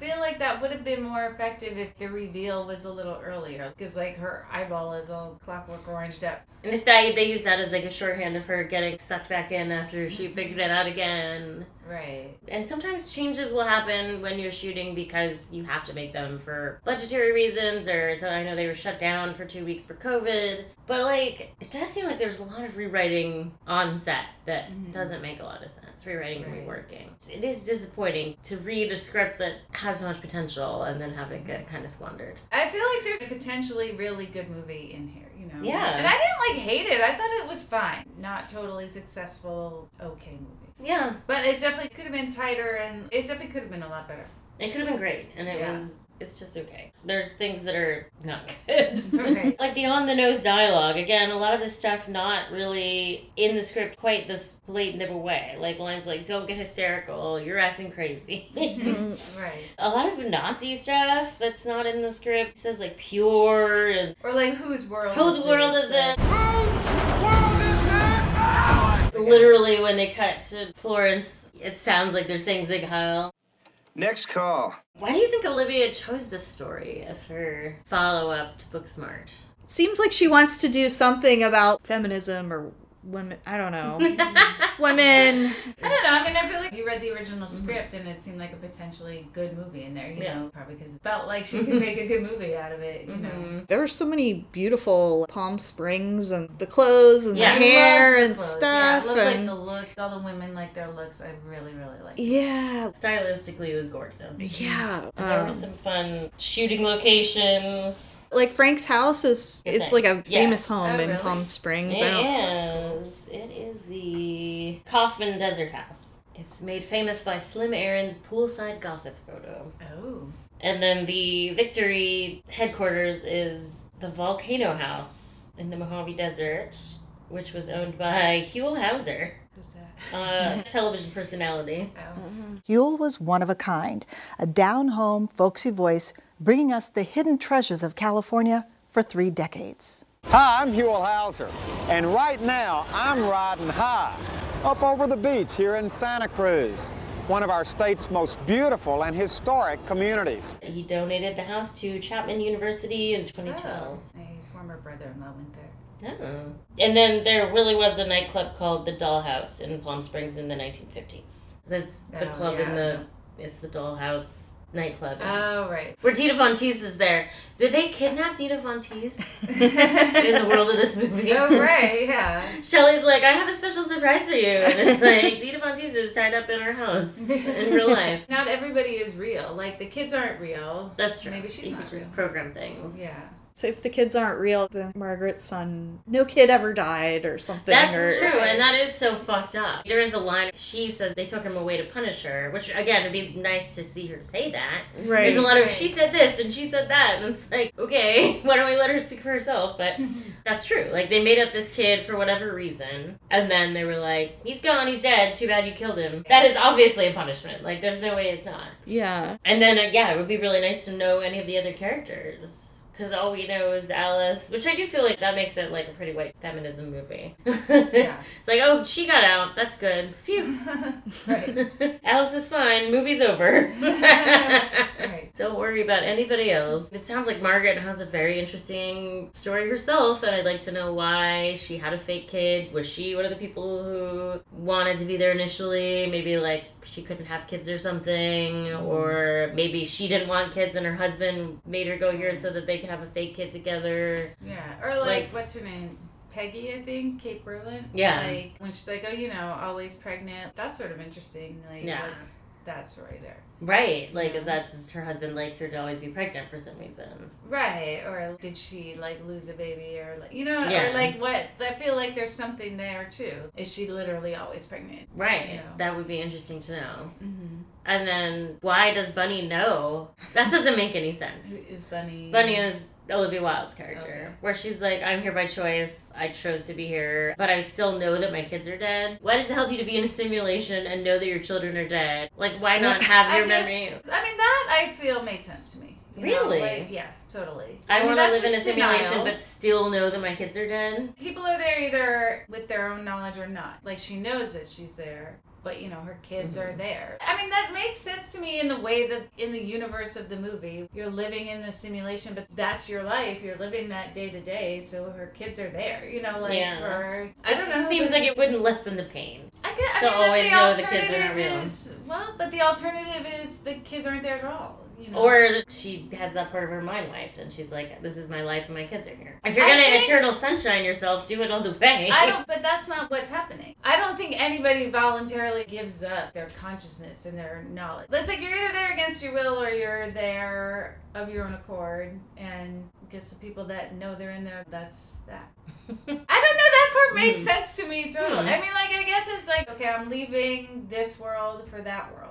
Feel like that would have been more effective if the reveal was a little earlier. Because, like, her eyeball is all clockwork oranged up. And if they use that as, like, a shorthand of her getting sucked back in after she figured it out again. Right. And sometimes changes will happen when you're shooting because you have to make them for budgetary reasons, or so I know they were shut down for 2 weeks for COVID. But, like, it does seem like there's a lot of rewriting on set that doesn't make a lot of sense. Rewriting and reworking. It is disappointing to read a script that has so much potential and then have it get kind of squandered. I feel like there's a potentially really good movie in here, you know? Yeah. And I didn't, like, hate it. I thought it was fine. Not totally successful, okay movie. Yeah. But it definitely could have been tighter, and it definitely could have been a lot better. It could have been great, and it was... It's just okay. There's things that are not good. Okay. Like the on-the-nose dialogue. Again, a lot of this stuff not really in the script quite this blatant of a way. Like lines like, don't get hysterical, you're acting crazy. Right. A lot of Nazi stuff that's not in the script. It says like pure. And or like whose world is it? Whose world is this? Literally when they cut to Florence, it sounds like they're saying Zig Heil. Next call. Why do you think Olivia chose this story as her follow-up to Booksmart? It seems like she wants to do something about feminism or women. I don't know. Women. I don't know. I mean, I feel like you read the original script and it seemed like a potentially good movie in there, you know, probably because it felt like she could make a good movie out of it, you know. There were so many beautiful Palm Springs and the clothes and the hair and clothes. Stuff. Yeah, I love, like, the look. All the women like their looks. I really, really like it. Yeah. Stylistically, it was gorgeous. Yeah. And there were some fun shooting locations. Like, Frank's house is, it's like a famous home in really? Palm Springs. It is the Kaufman Desert House. It's made famous by Slim Aaron's poolside gossip photo. Oh. And then the Victory headquarters is the Volcano House in the Mojave Desert, which was owned by Huell Hauser. Who's that? Television personality. Oh. Mm-hmm. Huell was one of a kind, a down-home, folksy voice bringing us the hidden treasures of California for 3 decades. Hi, I'm Huell Hauser, and right now I'm riding high up over the beach here in Santa Cruz, one of our state's most beautiful and historic communities. He donated the house to Chapman University in 2012. Oh, my former brother-in-law went there. Oh. And then there really was a nightclub called the Dollhouse in Palm Springs in the 1950s. That's the club in the... It's the Dollhouse nightclub. Oh, right. Where Dita Von Teese is there. Did they kidnap Dita Von Teese in the world of this movie? Oh, right, yeah. Shelley's like, I have a special surprise for you. And it's like, Dita Von Teese is tied up in her house in real life. Not everybody is real. Like, the kids aren't real. That's true. Maybe she's not real. Just program things. Yeah. So if the kids aren't real, then Margaret's son, no kid ever died or something. That's true, and that is so fucked up. There is a line, she says they took him away to punish her, which, again, it'd be nice to see her say that. Right. There's a lot of, she said this and she said that, and it's like, okay, why don't we let her speak for herself? But that's true. Like, they made up this kid for whatever reason, and then they were like, he's gone, he's dead, too bad you killed him. That is obviously a punishment. Like, there's no way it's not. Yeah. And then, it would be really nice to know any of the other characters. Because all we know is Alice, which I do feel like that makes it like a pretty white feminism movie. Yeah. It's like, oh, she got out. That's good. Phew. Right. Alice is fine. Movie's over. Right. Don't worry about anybody else. It sounds like Margaret has a very interesting story herself, and I'd like to know why she had a fake kid. Was she one of the people who wanted to be there initially? Maybe like she couldn't have kids or something, or maybe she didn't want kids and her husband made her go here so that they could have a fake kid together. Yeah, or like what's her name? Peggy, I think, Kate Berlant. Yeah. Like, when she's like, oh, always pregnant. That's sort of interesting. Like, what's that story there? Right. Like, is that just her husband likes her to always be pregnant for some reason? Right. Or did she, lose a baby or, or, what? I feel like there's something there, too. Is she literally always pregnant? Right. That would be interesting to know. Mm-hmm. And then, why does Bunny know? That doesn't make any sense. Who is Bunny? Bunny is Olivia Wilde's character, where she's like, I'm here by choice, I chose to be here, but I still know that my kids are dead. Why does it help you to be in a simulation and know that your children are dead? Like, why not have your memory? That, I feel, made sense to me. Really? Yeah, totally. I want to live in a simulation but still know that my kids are dead. People are there either with their own knowledge or not. Like, she knows that she's there. But, her kids are there. I mean, that makes sense to me in the way that in the universe of the movie, you're living in the simulation, but that's your life. You're living that day to day, so her kids are there, It seems like it wouldn't lessen the pain. Always know the kids are not real. But the alternative is the kids aren't there at all. Or she has that part of her mind wiped, and she's like, this is my life and my kids are here. If you're going to eternal sunshine yourself, do it all the way. But that's not what's happening. I don't think anybody voluntarily gives up their consciousness and their knowledge. It's like you're either there against your will or you're there of your own accord, and I guess the people that know they're in there, that's that. I don't know, that part made sense to me totally. I mean, I guess it's like, okay, I'm leaving this world for that world.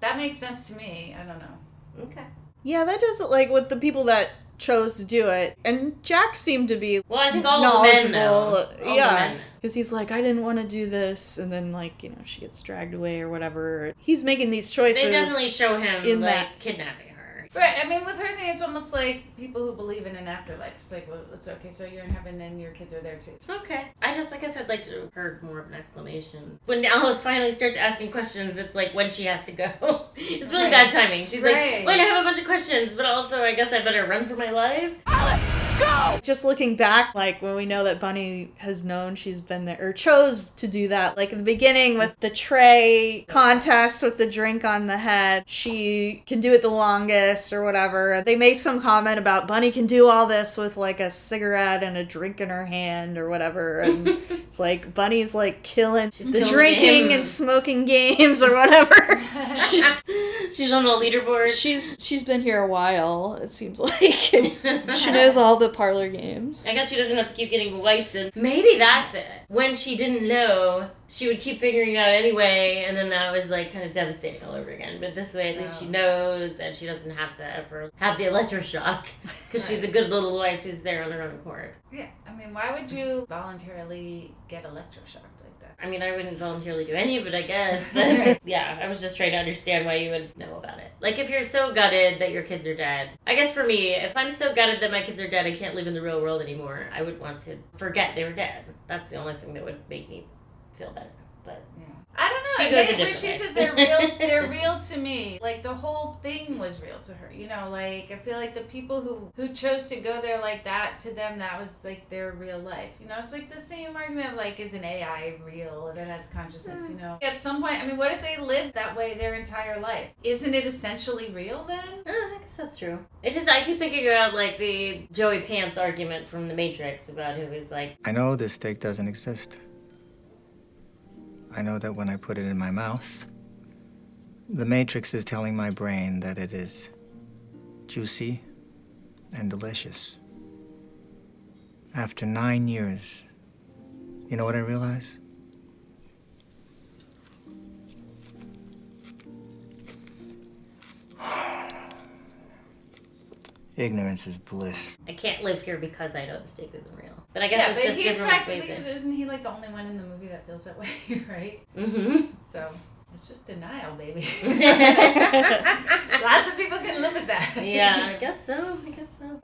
That makes sense to me. I don't know. Okay. Yeah, that doesn't with the people that chose to do it. And Jack seemed to be I think all the men know. Yeah. Because he's like, I didn't want to do this. And then, she gets dragged away or whatever. He's making these choices. They definitely show him, in that kidnapping her. Right. I mean, with her thing, it's almost like people who believe in an afterlife. It's like, well, it's okay. So you're in heaven and your kids are there too. Okay. I guess I'd like to hear more of an explanation. When Alice finally starts asking questions, it's like when she has to go. It's really bad timing. She's like, wait, I have a bunch of questions, but also I guess I better run for my life. Alice! go! Just looking back, like, when we know that Bunny has known she's been there, or chose to do that, like, in the beginning with the tray contest with the drink on the head, she can do it the longest, or whatever. They made some comment about Bunny can do all this with, like, a cigarette and a drink in her hand, or whatever, and it's like, Bunny's, like, killing the drinking and smoking games, or whatever. She's on the leaderboard. She's been here a while, it seems like, and she knows all the parlor games. I guess she doesn't have to keep getting wiped, and maybe that's it. When she didn't know, she would keep figuring it out anyway, and then that was, like, kind of devastating all over again. But this way, at least she knows, and she doesn't have to ever have the electroshock, because she's a good little wife who's there on her own accord. Yeah, I mean, why would you voluntarily get electroshocked? I mean, I wouldn't voluntarily do any of it, I guess, but yeah, I was just trying to understand why you would know about it. Like, if you're so gutted that your kids are dead, I guess for me, if I'm so gutted that my kids are dead, I can't live in the real world anymore, I would want to forget they were dead. That's the only thing that would make me feel better, but... Yeah. I don't know. She said they're real to me. Like, the whole thing was real to her. You know, like, I feel like the people who chose to go there like that, to them, that was, like, their real life. You know, it's like the same argument, like, is an AI real that has consciousness, you know? At some point, I mean, what if they lived that way their entire life? Isn't it essentially real then? I guess that's true. It just, I keep thinking about, like, the Joey Pants argument from The Matrix about who is like... I know this steak doesn't exist. I know that when I put it in my mouth, the Matrix is telling my brain that it is juicy and delicious. After 9 years, you know what I realize? Ignorance is bliss. I can't live here because I know the steak isn't real. But I guess it's just different ways. Isn't he like the only one in the movie that feels that way, right? Mm-hmm. So it's just denial, baby. Lots of people can live with that. Yeah, I guess so.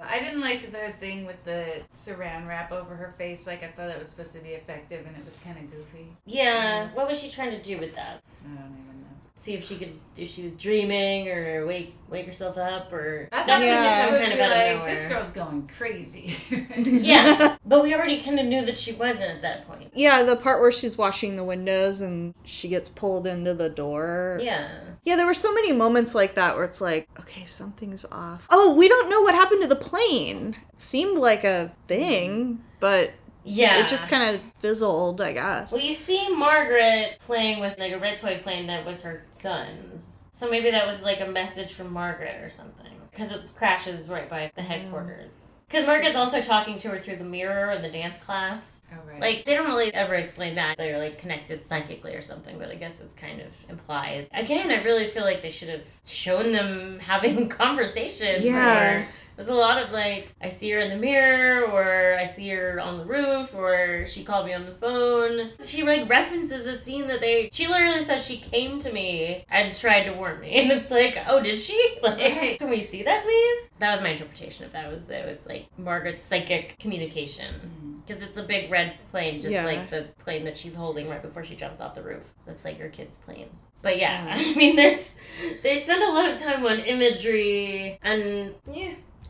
I didn't like the thing with the saran wrap over her face. Like, I thought it was supposed to be effective and it was kind of goofy. Yeah, what was she trying to do with that? I don't even know. See if she could, if she was dreaming or wake herself up, or I thought she was kind of out of nowhere. This girl's going crazy. Yeah, but we already kind of knew that she wasn't at that point. Yeah, the part where she's washing the windows and she gets pulled into the door. Yeah, there were so many moments like that where it's like, okay, something's off. Oh, we don't know what happened to the plane. It seemed like a thing, but. Yeah. It just kind of fizzled, I guess. Well, you see Margaret playing with, like, a red toy plane that was her son's. So maybe that was, like, a message from Margaret or something. Because it crashes right by the headquarters. Because Margaret's also talking to her through the mirror in the dance class. Oh, right. Like, they don't really ever explain that. They're, like, connected psychically or something, but I guess it's kind of implied. Again, I really feel like they should have shown them having conversations. Yeah. Or there's a lot of, like, I see her in the mirror, or I see her on the roof, or she called me on the phone. She, like, references a scene that she literally says she came to me and tried to warn me. And it's like, oh, did she? Like, can we see that, please? That was my interpretation of that, was that it's, like, Margaret's psychic communication. Because it's a big red plane, just like the plane that she's holding right before she jumps off the roof. That's, like, your kid's plane. But yeah, I mean, they spend a lot of time on imagery, and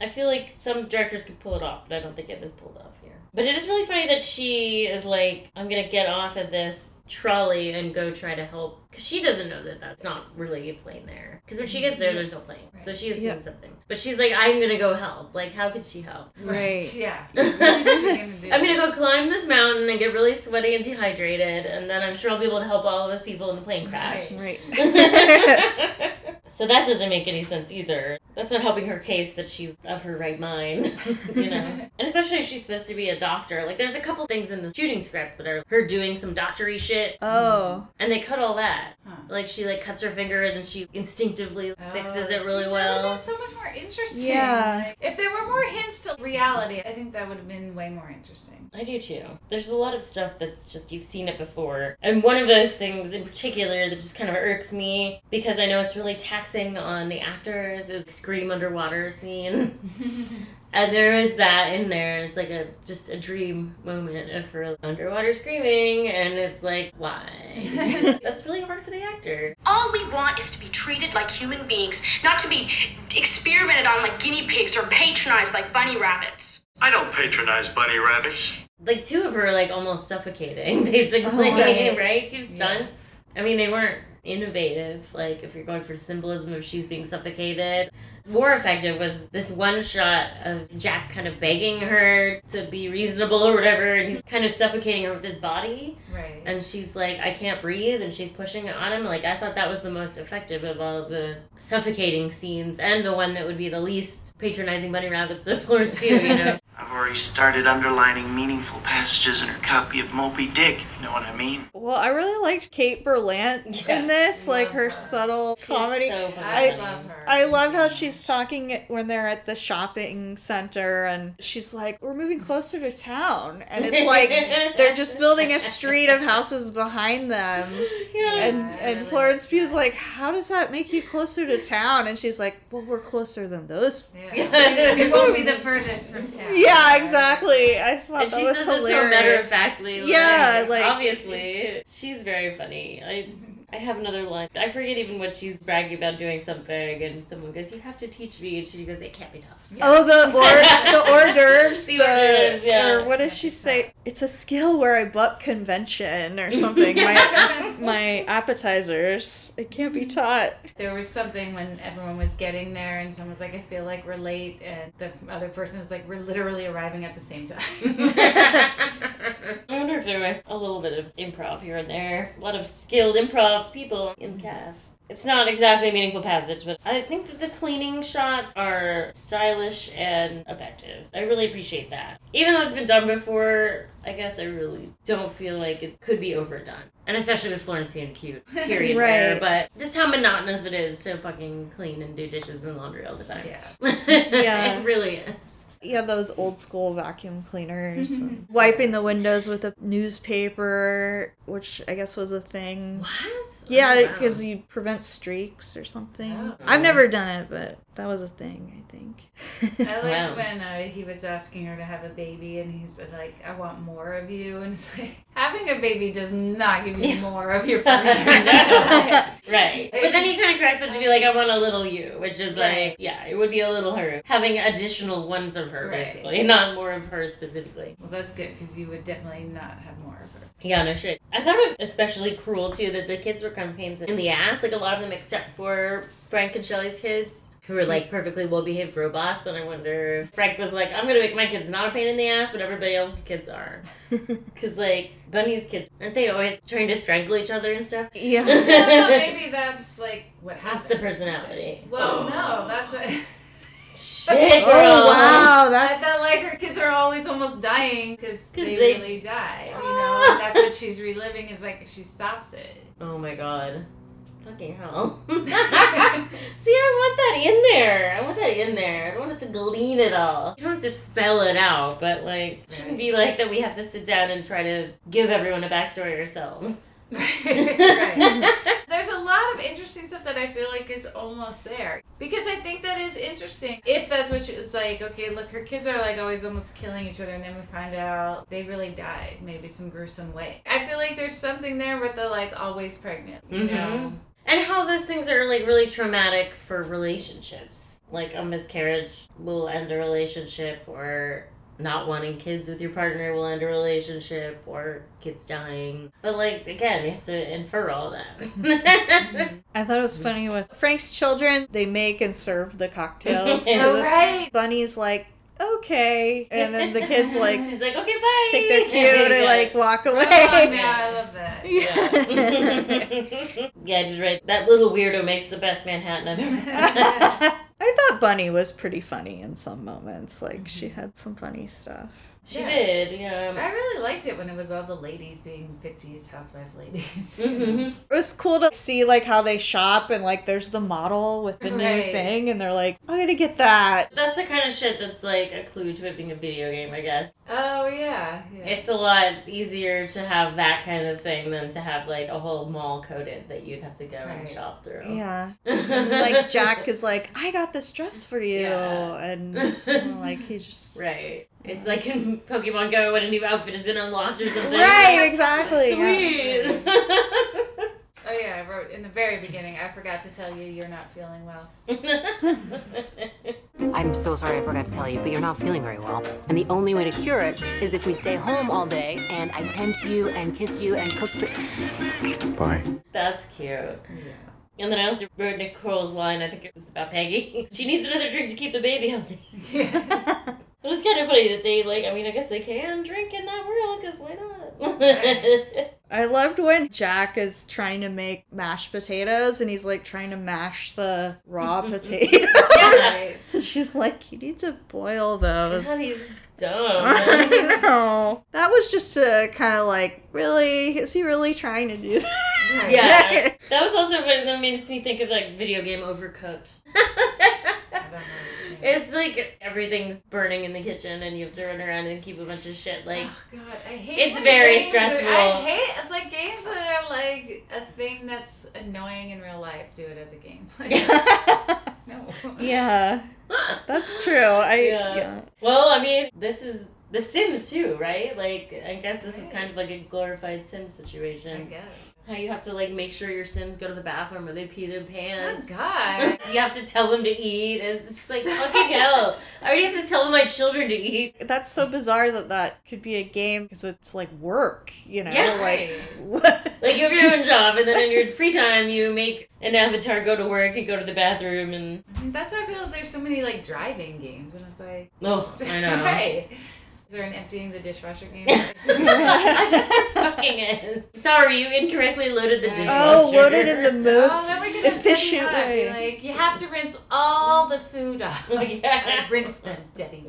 I feel like some directors could pull it off, but I don't think it was pulled off here. But it is really funny that she is like, I'm going to get off of this trolley and go try to help. Because she doesn't know that that's not really a plane there. Because when she gets there, there's no plane. Right. So she assumes something. But she's like, I'm going to go help. Like, how could she help? Right. Yeah. I'm going to go climb this mountain and get really sweaty and dehydrated. And then I'm sure I'll be able to help all of those people in the plane crash. Right. So that doesn't make any sense either. That's not helping her case that she's of her right mind, you know? And especially if she's supposed to be a doctor. Like, there's a couple things in the shooting script that are her doing some doctory shit. Oh. And they cut all that. Huh. Like, she, like, cuts her finger and then she instinctively fixes it really well. That's so much more interesting. Yeah. Like, if there were more hints to reality, I think that would have been way more interesting. I do, too. There's a lot of stuff that's just, you've seen it before. And one of those things in particular that just kind of irks me, because I know it's really taxing on the actors, is the scream underwater scene. And there is that in there. It's like just a dream moment of her underwater screaming, and it's like, why? That's really hard for the actor. All we want is to be treated like human beings, not to be experimented on like guinea pigs or patronized like bunny rabbits. I don't patronize bunny rabbits. Like, two of her are, like, almost suffocating, basically, right? Two stunts. Yeah. I mean, they weren't innovative. Like, if you're going for symbolism of she's being suffocated. More effective was this one shot of Jack kind of begging her to be reasonable or whatever, and he's kind of suffocating her with his body. Right. And she's like, I can't breathe, and she's pushing it on him. Like, I thought that was the most effective of all of the suffocating scenes, and the one that would be the least patronizing bunny rabbits of Florence Pugh, you know? I've already started underlining meaningful passages in her copy of Moby Dick, if you know what I mean. Well, I really liked Kate Berlant in this, like her subtle comedy. She's so funny. I love her. I loved how she's talking when they're at the shopping center, and she's like, we're moving closer to town, and it's like they're just building a street of houses behind them. Yeah. And Florence Pugh's like, how does that make you closer to town? And she's like, well, we're closer than those. Yeah. We won't be the furthest from town. Yeah, exactly. I thought that was hilarious. And she says it so matter-of-factly. Like, yeah, like... Obviously. She's very funny. I have another line. I forget even what she's bragging about doing something, and someone goes, you have to teach me, and she goes, it can't be taught. Yeah. Oh, the hors d'oeuvres. The hors d'oeuvres. Or what does she say? It's a skill where I buck convention or something. My appetizers. It can't be taught. There was something when everyone was getting there, and someone's like, I feel like we're late, and the other person's like, we're literally arriving at the same time. I wonder if there was a little bit of improv here and there. A lot of skilled improv people in the cast. It's not exactly a meaningful passage, but I think that the cleaning shots are stylish and effective. I really appreciate that. Even though it's been done before, I guess I really don't feel like it could be overdone. And especially with Florence being cute. Period. Right. There, but just how monotonous it is to fucking clean and do dishes and laundry all the time. Yeah. Yeah. It really is. Yeah, those old school vacuum cleaners. Wiping the windows with a newspaper, which I guess was a thing. What? Yeah, because you prevent streaks or something. Oh. I've never done it, but that was a thing, I think. I liked when he was asking her to have a baby, and he said, like, I want more of you. And it's like, having a baby does not give you more of your partner. Right. But then he kind of cracks up to be like, I want a little you, which is like, yeah, it would be a little her. Having additional ones of her, basically, not more of her specifically. Well, that's good, because you would definitely not have more of her. Yeah, no shit. I thought it was especially cruel, too, that the kids were kind of pains in the ass, like a lot of them except for Frank and Shelley's kids, who were, like, perfectly well-behaved robots, and I wonder if Frank was like, I'm gonna make my kids not a pain in the ass, but everybody else's kids are. Because, like, Bunny's kids, aren't they always trying to strangle each other and stuff? Yeah. So maybe that's, like, what happens. That's the personality. Well, no, that's what... Shit, girl. Oh, wow, that's... I felt like her kids are always almost dying because they really die, you know? And that's what she's reliving is, like, she stops it. Oh, my God. Fucking hell. See, I want that in there. I don't want it to glean it all. You don't have to spell it out, but, like, it shouldn't be like that we have to sit down and try to give everyone a backstory ourselves. Right. There's a lot of interesting stuff that I feel like is almost there. Because I think that is interesting. If that's what she was like, okay, look, her kids are like always almost killing each other, and then we find out they really died, maybe some gruesome way. I feel like there's something there with the like always pregnant, you know? And how those things are, like, really traumatic for relationships. Like, a miscarriage will end a relationship, or not wanting kids with your partner will end a relationship, or kids dying. But, like, again, you have to infer all that. I thought it was funny with Frank's children. They make and serve the cocktails. Right. Bunny's like, okay. And then the kids, like... She's like, okay, bye. Take their cue and, like, walk away. Oh, yeah, I love that. Yeah. Yeah, just right. That little weirdo makes the best Manhattan I've ever had. I thought Bunny was pretty funny in some moments. Like, she had some funny stuff. She did, yeah. I really liked it when it was all the ladies being 50s housewife ladies. Mm-hmm. It was cool to see, like, how they shop, and, like, there's the model with the new thing, and they're like, I gotta get that. That's the kind of shit that's, like, a clue to it being a video game, I guess. Oh, yeah. It's a lot easier to have that kind of thing than to have, like, a whole mall coded that you'd have to go and shop through. Yeah. And, like, Jack is like, I got this dress for you. Yeah. And, like, he just... Right. It's like in Pokemon Go when a new outfit has been unlocked or something. Right, exactly. Sweet. Yeah. Oh yeah, I wrote in the very beginning, I forgot to tell you you're not feeling well. I'm so sorry I forgot to tell you, but you're not feeling very well. And the only way to cure it is if we stay home all day and I tend to you and kiss you and cook for... Bye. That's cute. Yeah. And then I also wrote Nick Kroll's line, I think it was about Peggy. She needs another drink to keep the baby healthy. Yeah. It was kind of funny that they, like, I mean, I guess they can drink in that world, because why not? I loved when Jack is trying to make mashed potatoes, and he's, like, trying to mash the raw potatoes. Yes. And she's like, you need to boil those. God, he's dumb. I know. That was just to kind of, like, really? Is he really trying to do that? Yeah. That was also what makes me think of, like, video game Overcooked. It's like everything's burning in the kitchen and you have to run around and keep a bunch of shit. Like, oh God, I hate it's very games, stressful. It's like games that are like a thing that's annoying in real life. Do it as a game. No. Yeah. That's true. Yeah. Well, I mean, this is The Sims too, right? Like, I guess this is kind of like a glorified Sims situation. I guess. How you have to, like, make sure your Sims go to the bathroom or they pee their pants. Oh, God. You have to tell them to eat. It's just like, fucking hell. I already have to tell my children to eat. That's so bizarre that could be a game, because it's, like, work, you know? Yeah. Like, what? Like, you have your own job, and then in your free time, you make an avatar go to work and go to the bathroom, and... I mean, that's why I feel like there's so many, like, driving games, and it's like... Oh, I know. Right. Is there an emptying the dishwasher game? There fucking is. Sorry, you incorrectly loaded the dishwasher. Oh, loaded in the most efficient way. Like, you have to rinse all the food off. Like, yeah. Like, rinse them, Debbie.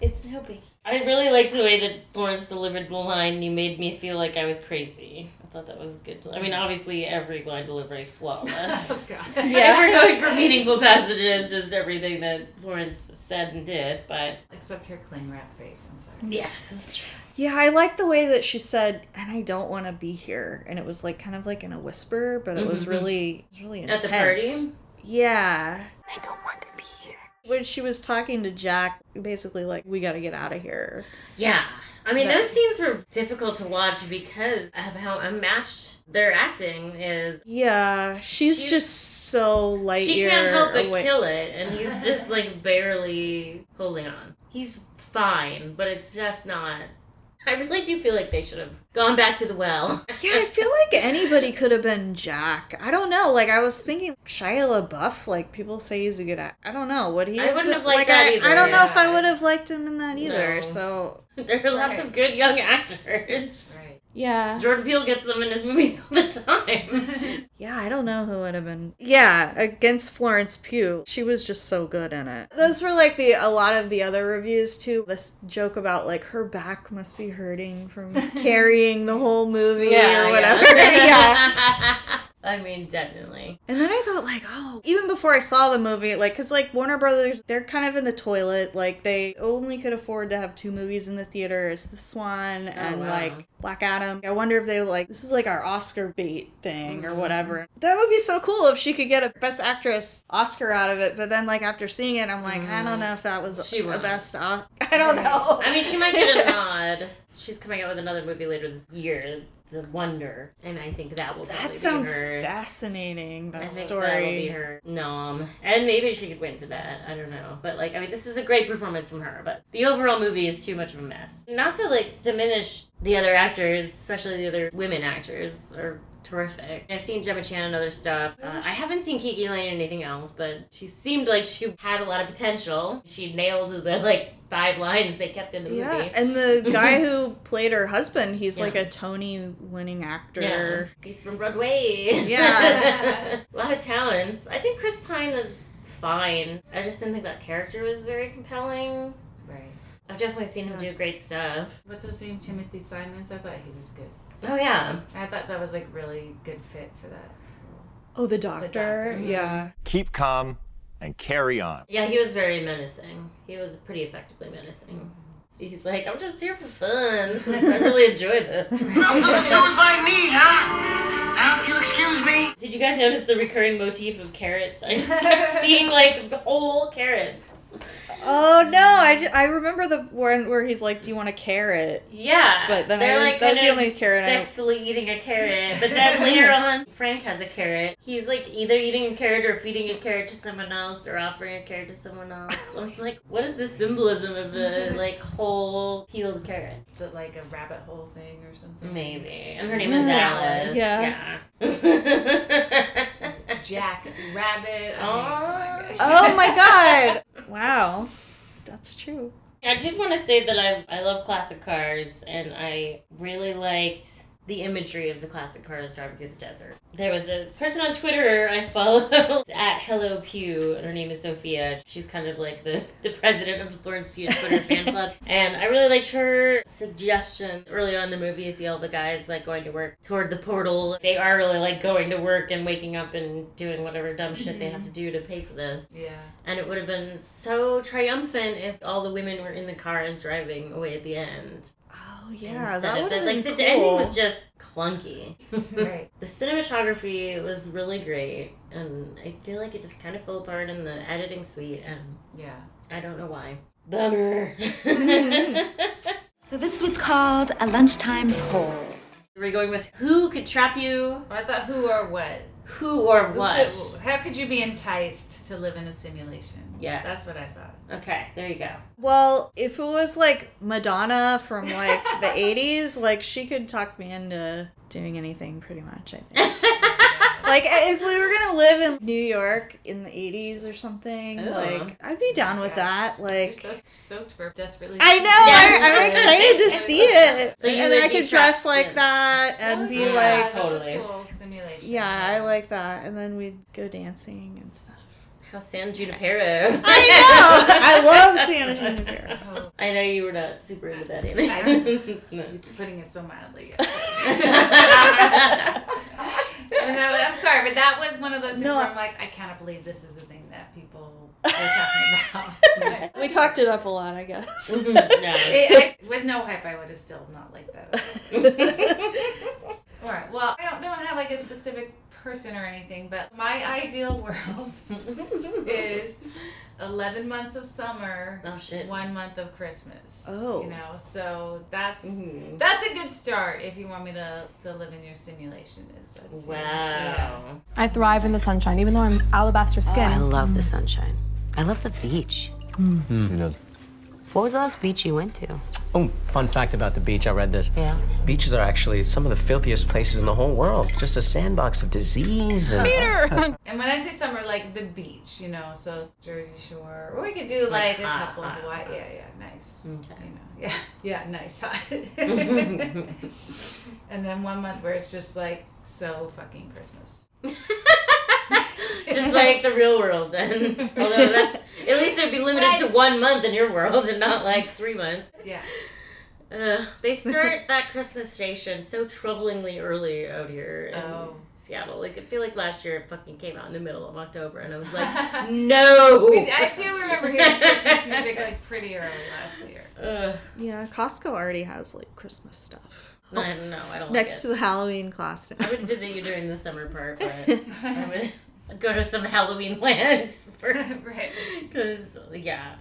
It's no big. I really liked the way that Florence delivered the line. You made me feel like I was crazy. I thought that was good. I mean, obviously, every line delivery flawless. Oh, God. Yeah. If we're going for meaningful passages, just everything that Florence said and did, but... Except her cling wrap face, I'm sorry. Yes, that's true. Yeah, I like the way that she said, and I don't want to be here. And it was, like, kind of like in a whisper, but it was really, intense. At the party? Yeah. I don't want to be here. When she was talking to Jack, basically like, we gotta get out of here. Yeah. I mean, those scenes were difficult to watch because of how unmatched their acting is. Yeah. She's just so light-eared. She can't help but kill it, and he's just like barely holding on. He's fine, but it's just not... I really do feel like they should have gone back to the well. Yeah, I feel like anybody could have been Jack. I don't know. Like, I was thinking Shia LaBeouf. Like, people say he's a good actor. I don't know. I wouldn't have liked that either. I don't know if I would have liked him in that either. No. So there are lots of good young actors. Right. Yeah. Jordan Peele gets them in his movies all the time. Yeah, I don't know who would have been. Yeah, against Florence Pugh. She was just so good in it. Those were like a lot of the other reviews too. This joke about like her back must be hurting from carrying the whole movie or whatever. Yeah. I mean, definitely. And then I thought, like, oh, even before I saw the movie, like, because, like, Warner Brothers, they're kind of in the toilet. Like, they only could afford to have two movies in the theater. It's This one and, like, Black Adam. I wonder if they were like, this is, like, our Oscar bait thing or whatever. That would be so cool if she could get a Best Actress Oscar out of it. But then, like, after seeing it, I'm like, I don't know if that was the best Oscar. I don't know. I mean, she might get a nod. She's coming out with another movie later this year. The Wonder, and I think that will probably be her. That sounds fascinating, that story. I think that will be her nom. And maybe she could win for that, I don't know. But, like, I mean, this is a great performance from her, but the overall movie is too much of a mess. Not to, like, diminish the other actors, especially the other women actors, or... Terrific. I've seen Gemma Chan and other stuff. I haven't seen Kiki Layne or anything else, but she seemed like she had a lot of potential. She nailed the, like, 5 lines they kept in the movie. And the guy who played her husband, he's, like, a Tony-winning actor. Yeah. He's from Broadway. Yeah. A lot of talents. I think Chris Pine is fine. I just didn't think that character was very compelling. Right. I've definitely seen him do great stuff. What's his name? Timothy Simons? I thought he was good. Oh, yeah. I thought that was, like, really good fit for that. Oh, the doctor? Yeah. Keep calm and carry on. Yeah, he was very menacing. He was pretty effectively menacing. He's like, I'm just here for fun. I really enjoy this. What else does a suicide need, huh? Now, if you'll excuse me. Did you guys notice the recurring motif of carrots? I just kept seeing, like, the whole carrots. Oh no! I remember the one where he's like, "Do you want a carrot?" Yeah, but then that's the only carrot. Sexually eating a carrot, but then later on, Frank has a carrot. He's like either eating a carrot or feeding a carrot to someone else or offering a carrot to someone else. I was like, what is the symbolism of the like whole peeled carrot? Is it like a rabbit hole thing or something? Maybe. And her name is Alice. Yeah. Jack Rabbit. Oh my god. Wow. That's true. I did want to say that I love classic cars, and I really liked the imagery of the classic cars driving through the desert. There was a person on Twitter I follow at Hello Pugh, and her name is Sophia. She's kind of like the president of the Florence Pugh Twitter fan club. And I really liked her suggestion earlier on in the movie. You see all the guys like going to work toward the portal. They are really like going to work and waking up and doing whatever dumb shit they have to do to pay for this. Yeah. And it would have been so triumphant if all the women were in the cars driving away at the end. Oh, yeah, that would have been cool. The ending was just clunky. Right. The cinematography was really great, and I feel like it just kind of fell apart in the editing suite, and yeah, I don't know why. Bummer. So this is what's called a lunchtime poll. We're going with who could trap you. Oh, I thought who or what. Who or what? How could you be enticed to live in a simulation? Yeah. That's what I thought. Okay, there you go. Well, if it was like Madonna from like the 80s, like she could talk me into doing anything pretty much, I think. Like, if we were going to live in New York in the 80s or something, like, I'd be down with that. Like, you're so soaked for desperately. I know! Yeah, I'm excited to see it! So and then I could dress like that and be like... Totally. Cool simulation. Yeah, I like that. And then we'd go dancing and stuff. Oh, San Junipero. I know! I love San Junipero. Oh. I know you were not super into that either. I'm putting it so mildly. I'm sorry, but that was one of those things where I'm like, I cannot believe this is a thing that people are talking about. We talked it up a lot, I guess. No. With no hype, I would have still not liked that. All right, well, I don't have like a specific person or anything, but my ideal world is 11 months of summer, 1 month of Christmas. Oh. You know, so that's a good start if you want me to live in your simulation. Wow. Yeah. I thrive in the sunshine, even though I'm alabaster skin. Oh, I love the sunshine. I love the beach. Mm-hmm. She does. What was the last beach you went to? Oh, fun fact about the beach, I read this. Yeah. Beaches are actually some of the filthiest places in the whole world. Just a sandbox of disease. And... Peter! And when I say summer, like the beach, you know, so Jersey Shore. Or we could do like a couple of Hawaii. Yeah, nice. Okay. You know, yeah, nice hot. And then 1 month where it's just like so fucking Christmas. Just like the real world, then. Although that's... At least it'd be limited to 1 month in your world and not like 3 months. Yeah. They start that Christmas station so troublingly early out here in Seattle. Like, I feel like last year it fucking came out in the middle of October, and I was like, no! I do remember hearing Christmas music like pretty early last year. Yeah, Costco already has like Christmas stuff. I don't know. I don't like it. Next to the Halloween costume. I would visit you during the summer part, but I would go to some Halloween land for right. Because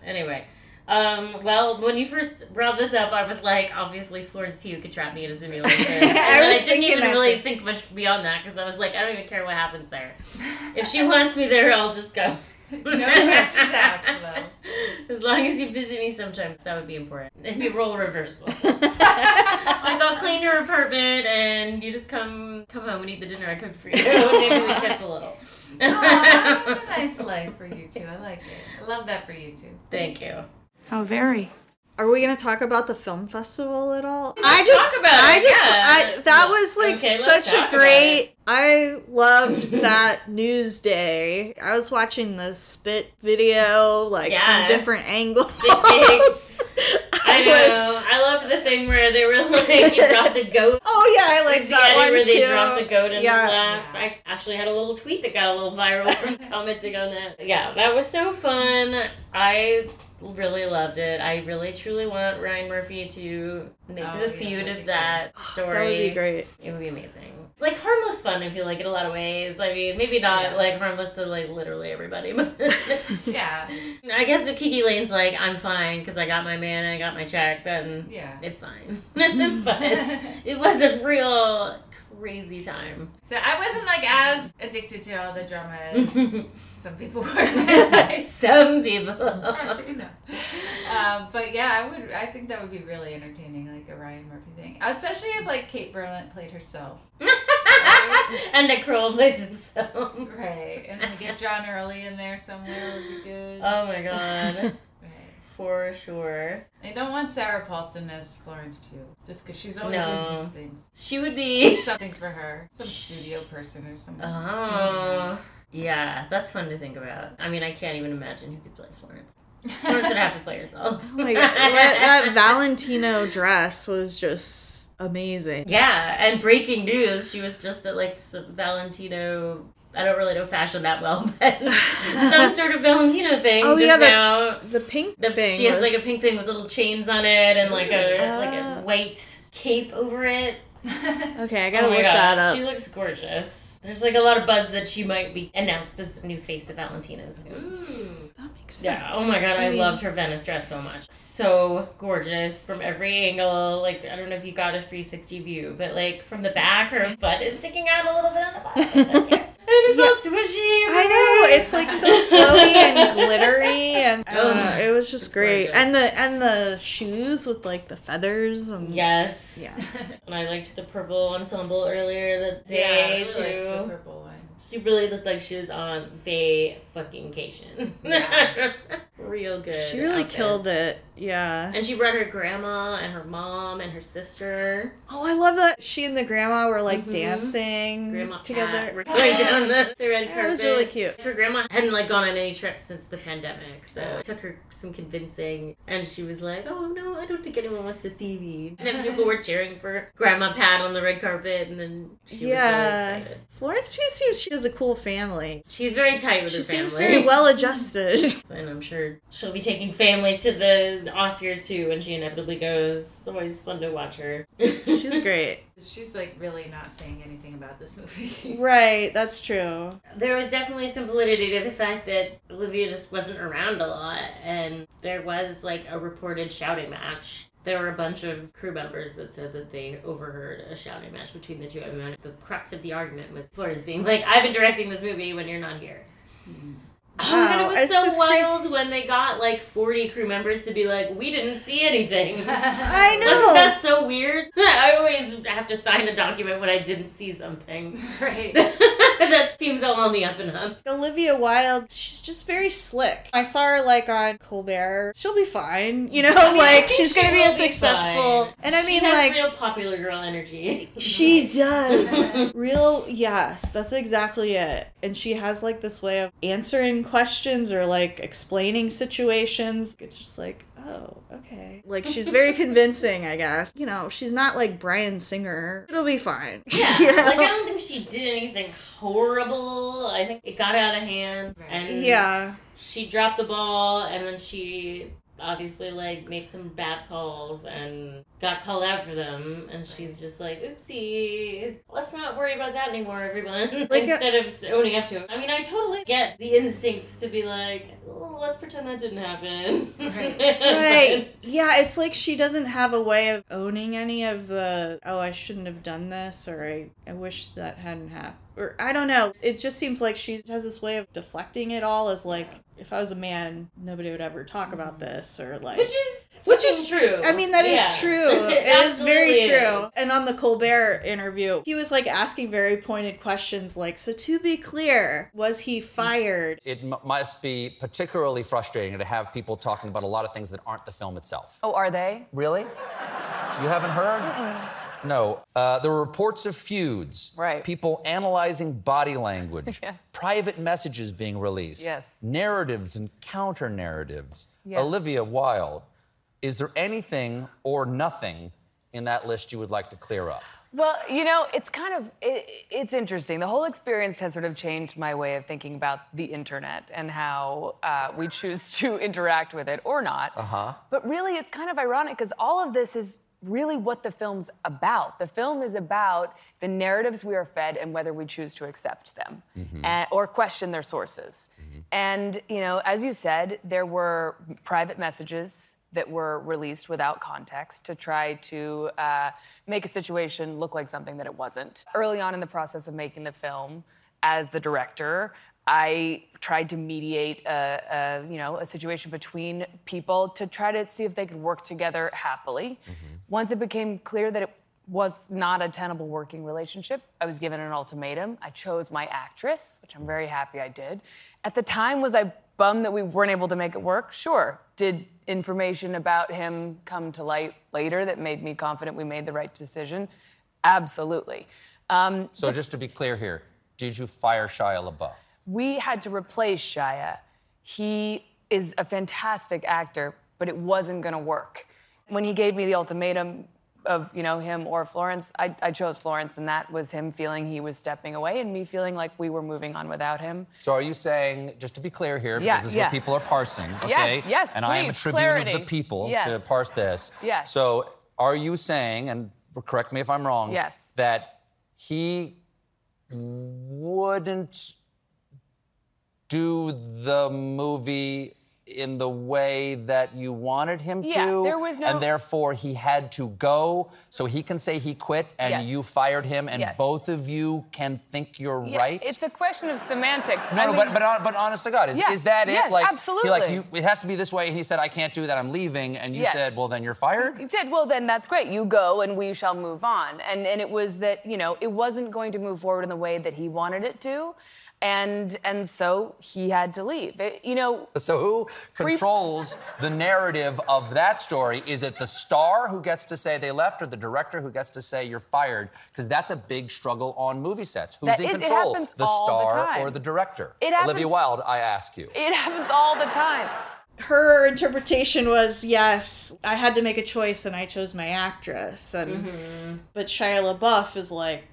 Anyway, well, when you first brought this up, I was like, obviously Florence Pugh could trap me in a simulation. I didn't even really think much beyond that because I was like, I don't even care what happens there. If she wants me there, I'll just go. No questions asked, though. As long as you visit me sometimes, that would be important. It'd be role reversal. Like, I'll clean your apartment, and you just come home and eat the dinner I cooked for you. Maybe we kiss a little. Oh, that's a nice life for you two. I like it. I love that for you two. Thank you. How very. Are we going to talk about the film festival at all? That was such a great... I loved that news day. I was watching the spit video, from different angles. I know. I loved the thing where they were like, you dropped a goat. Oh, yeah, I liked that one, too. Where they dropped a goat in his lap. I actually had a little tweet that got a little viral from commenting on that. Yeah, that was so fun. I... really loved it. I really truly want Ryan Murphy to make the feud of that story. That would be great. It would be amazing. Like, harmless fun, I feel like, in a lot of ways. I mean, maybe not, like, harmless to, like, literally everybody, but... yeah. I guess if Kiki Layne's like, I'm fine, because I got my man and I got my check, then it's fine. But it was a real crazy time. So I wasn't, like, as addicted to all the drama. Some people were. Some people. You know. But yeah, I think that would be really entertaining, like a Ryan Murphy thing. Especially if like Kate Berlant played herself. Right? And Nick Kroll plays himself. Right. And then get John Early in there somewhere would be good. Oh my god. For sure. I don't want Sarah Paulson as Florence Pugh. Just because she's always in these things. She would be. Something for her. Some studio person or something. Oh. Yeah, that's fun to think about. I mean, I can't even imagine who could play Florence. Florence would have to play herself. Oh my god. That Valentino dress was just amazing. Yeah, and breaking news, she was just at like some Valentino... I don't really know fashion that well, but some sort of Valentino thing. Oh, just now. The pink thing. She has like a pink thing with little chains on it and like a white cape over it. Okay, I gotta look that up. She looks gorgeous. There's like a lot of buzz that she might be announced as the new face of Valentino's. Ooh, that makes sense. Yeah, oh my god, I loved her Venice dress so much. So gorgeous from every angle. Like, I don't know if you got a 360 view, but like from the back, her butt is sticking out a little bit on the bottom. It's and it's all swishy. Right? I know. It's like so flowy and glittery, and it was just great. Gorgeous. And the shoes with like the feathers and yeah. And I liked the purple ensemble earlier that day too. Liked the purple one. She really looked like she was on vacation. Yeah. Real good. She really killed it. Yeah. And she brought her grandma and her mom and her sister. Oh, I love that. She and the grandma were like dancing together. Grandma Pat right down the red carpet. It was really cute. Her grandma hadn't like gone on any trips since the pandemic, so it took her some convincing. And she was like, oh no, I don't think anyone wants to see me. And then people were cheering for Grandma Pat on the red carpet, and then she was really excited. Florence Pugh seems she has a cool family. She's very tight with her family. She seems very well adjusted. And I'm sure she'll be taking family to the Oscars too when she inevitably goes. It's always fun to watch her. She's great. She's like really not saying anything about this movie. Right, that's true. There was definitely some validity to the fact that Olivia just wasn't around a lot, and there was like a reported shouting match. There were a bunch of crew members that said that they overheard a shouting match between the two of them, and the crux of the argument was Florence being like, I've been directing this movie when you're not here. Mm-hmm. Oh, wow. And it was so wild when they got, like, 40 crew members to be like, we didn't see anything. I know. Wasn't that so weird? I always have to sign a document when I didn't see something. Right. That seems all on the up and up. Olivia Wilde, she's just very slick. I saw her, like, on Colbert. She'll be fine. You know, like, she's going to be a successful. Fine. And I mean, she has real popular girl energy. She does. Yes, that's exactly it. And she has, like, this way of answering questions or like explaining situations. It's just like, oh, okay. Like, she's very convincing, I guess. You know, she's not like Brian Singer. It'll be fine. Yeah. You know? Like, I don't think she did anything horrible. I think it got out of hand. Right. And she dropped the ball, and then she obviously like made some bad calls and got called out for them, and she's just like, oopsie, let's not worry about that anymore, everyone. Like, instead of owning up to it. I mean, I totally get the instincts to be like, oh, let's pretend that didn't happen. Right. Yeah, it's like she doesn't have a way of owning any of the, oh, I shouldn't have done this, or I wish that hadn't happened. Or, I don't know. It just seems like she has this way of deflecting it all as, like, if I was a man, nobody would ever talk about this, or, like... Which is true. I mean, that is true. It is very true. And on the Colbert interview, he was, like, asking very pointed questions, like, so to be clear, was he fired? It must be particularly frustrating to have people talking about a lot of things that aren't the film itself. Oh, are they? Really? You haven't heard? Mm-mm. No. There were reports of feuds. Right. People analyzing body language. Yes. Private messages being released. Yes. Narratives and counter-narratives. Yes. Olivia Wilde, is there anything or nothing in that list you would like to clear up? Well, you know, it's kind of, it's interesting. The whole experience has sort of changed my way of thinking about the internet and how we choose to interact with it or not. Uh-huh. But really, it's kind of ironic because all of this is really what the film's about. The film is about the narratives we are fed and whether we choose to accept them or question their sources. Mm-hmm. And, you know, as you said, there were private messages that were released without context to try to make a situation look like something that it wasn't. Early on in the process of making the film, as the director, I tried to mediate a situation between people to try to see if they could work together happily. Mm-hmm. Once it became clear that it was not a tenable working relationship, I was given an ultimatum. I chose my actress, which I'm very happy I did. At the time, was I bummed that we weren't able to make it work? Sure. Did information about him come to light later that made me confident we made the right decision? Absolutely. So just to be clear here, did you fire Shia LaBeouf? We had to replace Shia. He is a fantastic actor, but it wasn't gonna work. When he gave me the ultimatum of, you know, him or Florence, I chose Florence, and that was him feeling he was stepping away and me feeling like we were moving on without him. So are you saying, just to be clear here, because this is what people are parsing, okay? Yes, and please, I am a tribune of the people to parse this. Yes. So are you saying, and correct me if I'm wrong, that he wouldn't do the movie in the way that you wanted him to, there was no... and therefore he had to go, so he can say he quit, and you fired him, and both of you can think you're right? It's a question of semantics. No, but honest to God, is that it? Like, absolutely. Like, you, it has to be this way, and he said, I can't do that, I'm leaving, and you said, well, then you're fired? He said, well, then that's great, you go, and we shall move on. And it was that, you know, it wasn't going to move forward in the way that he wanted it to, and so he had to leave. It, you know... So who controls the narrative of that story? Is it the star who gets to say they left, or the director who gets to say you're fired? Because that's a big struggle on movie sets. Who's in control? The star or the director? Olivia Wilde, I ask you. It happens all the time. Her interpretation was, yes, I had to make a choice, and I chose my actress. And but Shia LaBeouf is like,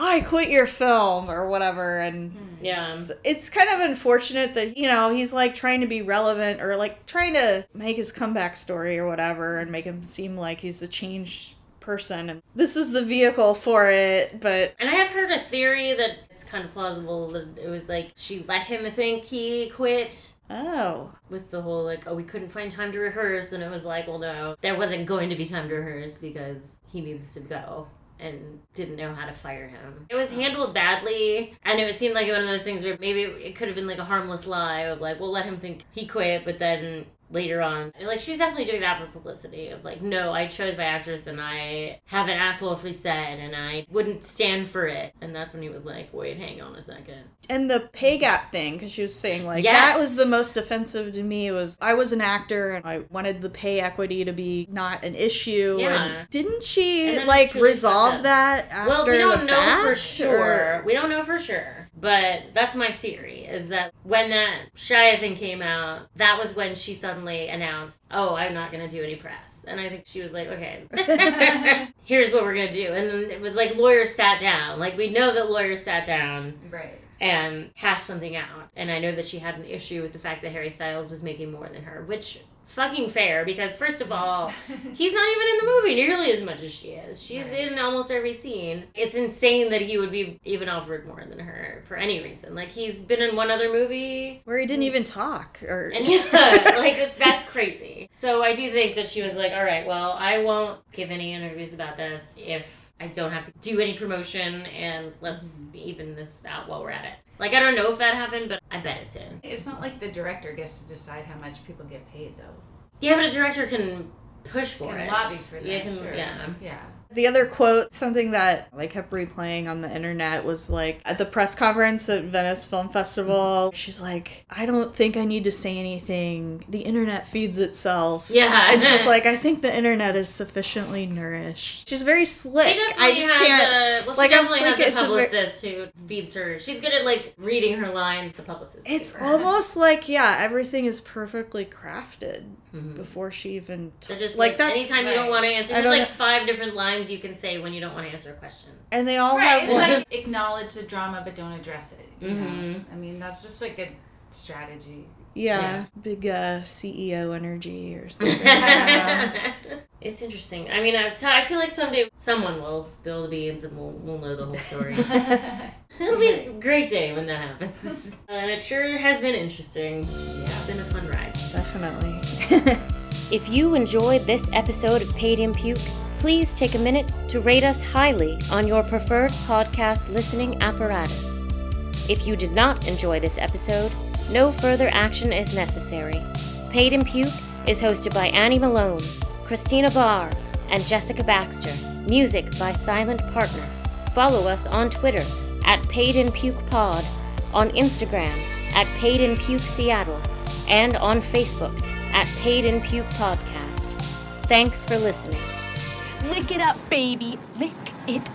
I quit your film, or whatever, and it's kind of unfortunate that, you know, he's, like, trying to be relevant, or, like, trying to make his comeback story or whatever, and make him seem like he's a changed person, and this is the vehicle for it, but... And I have heard a theory that it's kind of plausible that it was, like, she let him think he quit... Oh. With the whole, like, oh, we couldn't find time to rehearse, and it was like, well, no, there wasn't going to be time to rehearse because he needs to go. And didn't know how to fire him. It was handled badly, and it seemed like one of those things where maybe it could have been like a harmless lie of like, we'll let him think he quit, but then later on, and like she's definitely doing that for publicity of like, no, I chose my actress and I have an asshole free set and I wouldn't stand for it. And that's when he was like, wait, hang on a second. And the pay gap thing, because she was saying like, that was the most offensive to me. It was, I was an actor and I wanted the pay equity to be not an issue. Yeah. And didn't she like resolve that after the fact? Well, we don't know for sure. We don't know for sure. But that's my theory, is that when that Shia thing came out, that was when she suddenly announced, oh, I'm not going to do any press. And I think she was like, okay, here's what we're going to do. And then it was like lawyers sat down. Like, we know that lawyers sat down. Right. And hashed something out. And I know that she had an issue with the fact that Harry Styles was making more than her, which... fucking fair, because first of all, he's not even in the movie nearly as much as she is. She's in almost every scene. It's insane that he would be even offered more than her for any reason. Like, he's been in one other movie where he didn't even talk, or that's crazy. So I do think that she was like, all right, well, I won't give any interviews about this if I don't have to do any promotion, and let's even this out while we're at it. Like, I don't know if that happened, but I bet it did. It's not like the director gets to decide how much people get paid, though. Yeah, but a director can push for it. Can lobby for that, sure. Yeah. The other quote, something that I kept replaying on the internet was like, at the press conference at Venice Film Festival, she's like, I don't think I need to say anything. The internet feeds itself. Yeah. And she's like, I think the internet is sufficiently nourished. She's very slick. She definitely has a publicist who feeds her. She's good at like reading her lines, the publicist. It's almost like, everything is perfectly crafted. mm-hmm. before she even... They're just like that's, anytime right. you don't want to answer. There's like five different lines you can say when you don't want to answer a question. And they all right. have... It's like acknowledge the drama but don't address it. You mm-hmm. know? I mean, that's just like a strategy. Yeah. Big CEO energy or something. It's interesting. I mean, I feel like someday someone will spill the beans and we'll know the whole story. It'll be a great day when that happens. And it sure has been interesting. Yeah. It's been a fun ride. Definitely. If you enjoyed this episode of Paid in Puke, please take a minute to rate us highly on your preferred podcast listening apparatus. If you did not enjoy this episode, no further action is necessary. Paid in Puke is hosted by Annie Malone, Christina Barr, and Jessica Baxter. Music by Silent Partner. Follow us on Twitter @PaidInPukePod, on Instagram @PaidInPukeSeattle, and on Facebook @PaidInPukePodcast. Thanks for listening. Lick it up, baby. Lick it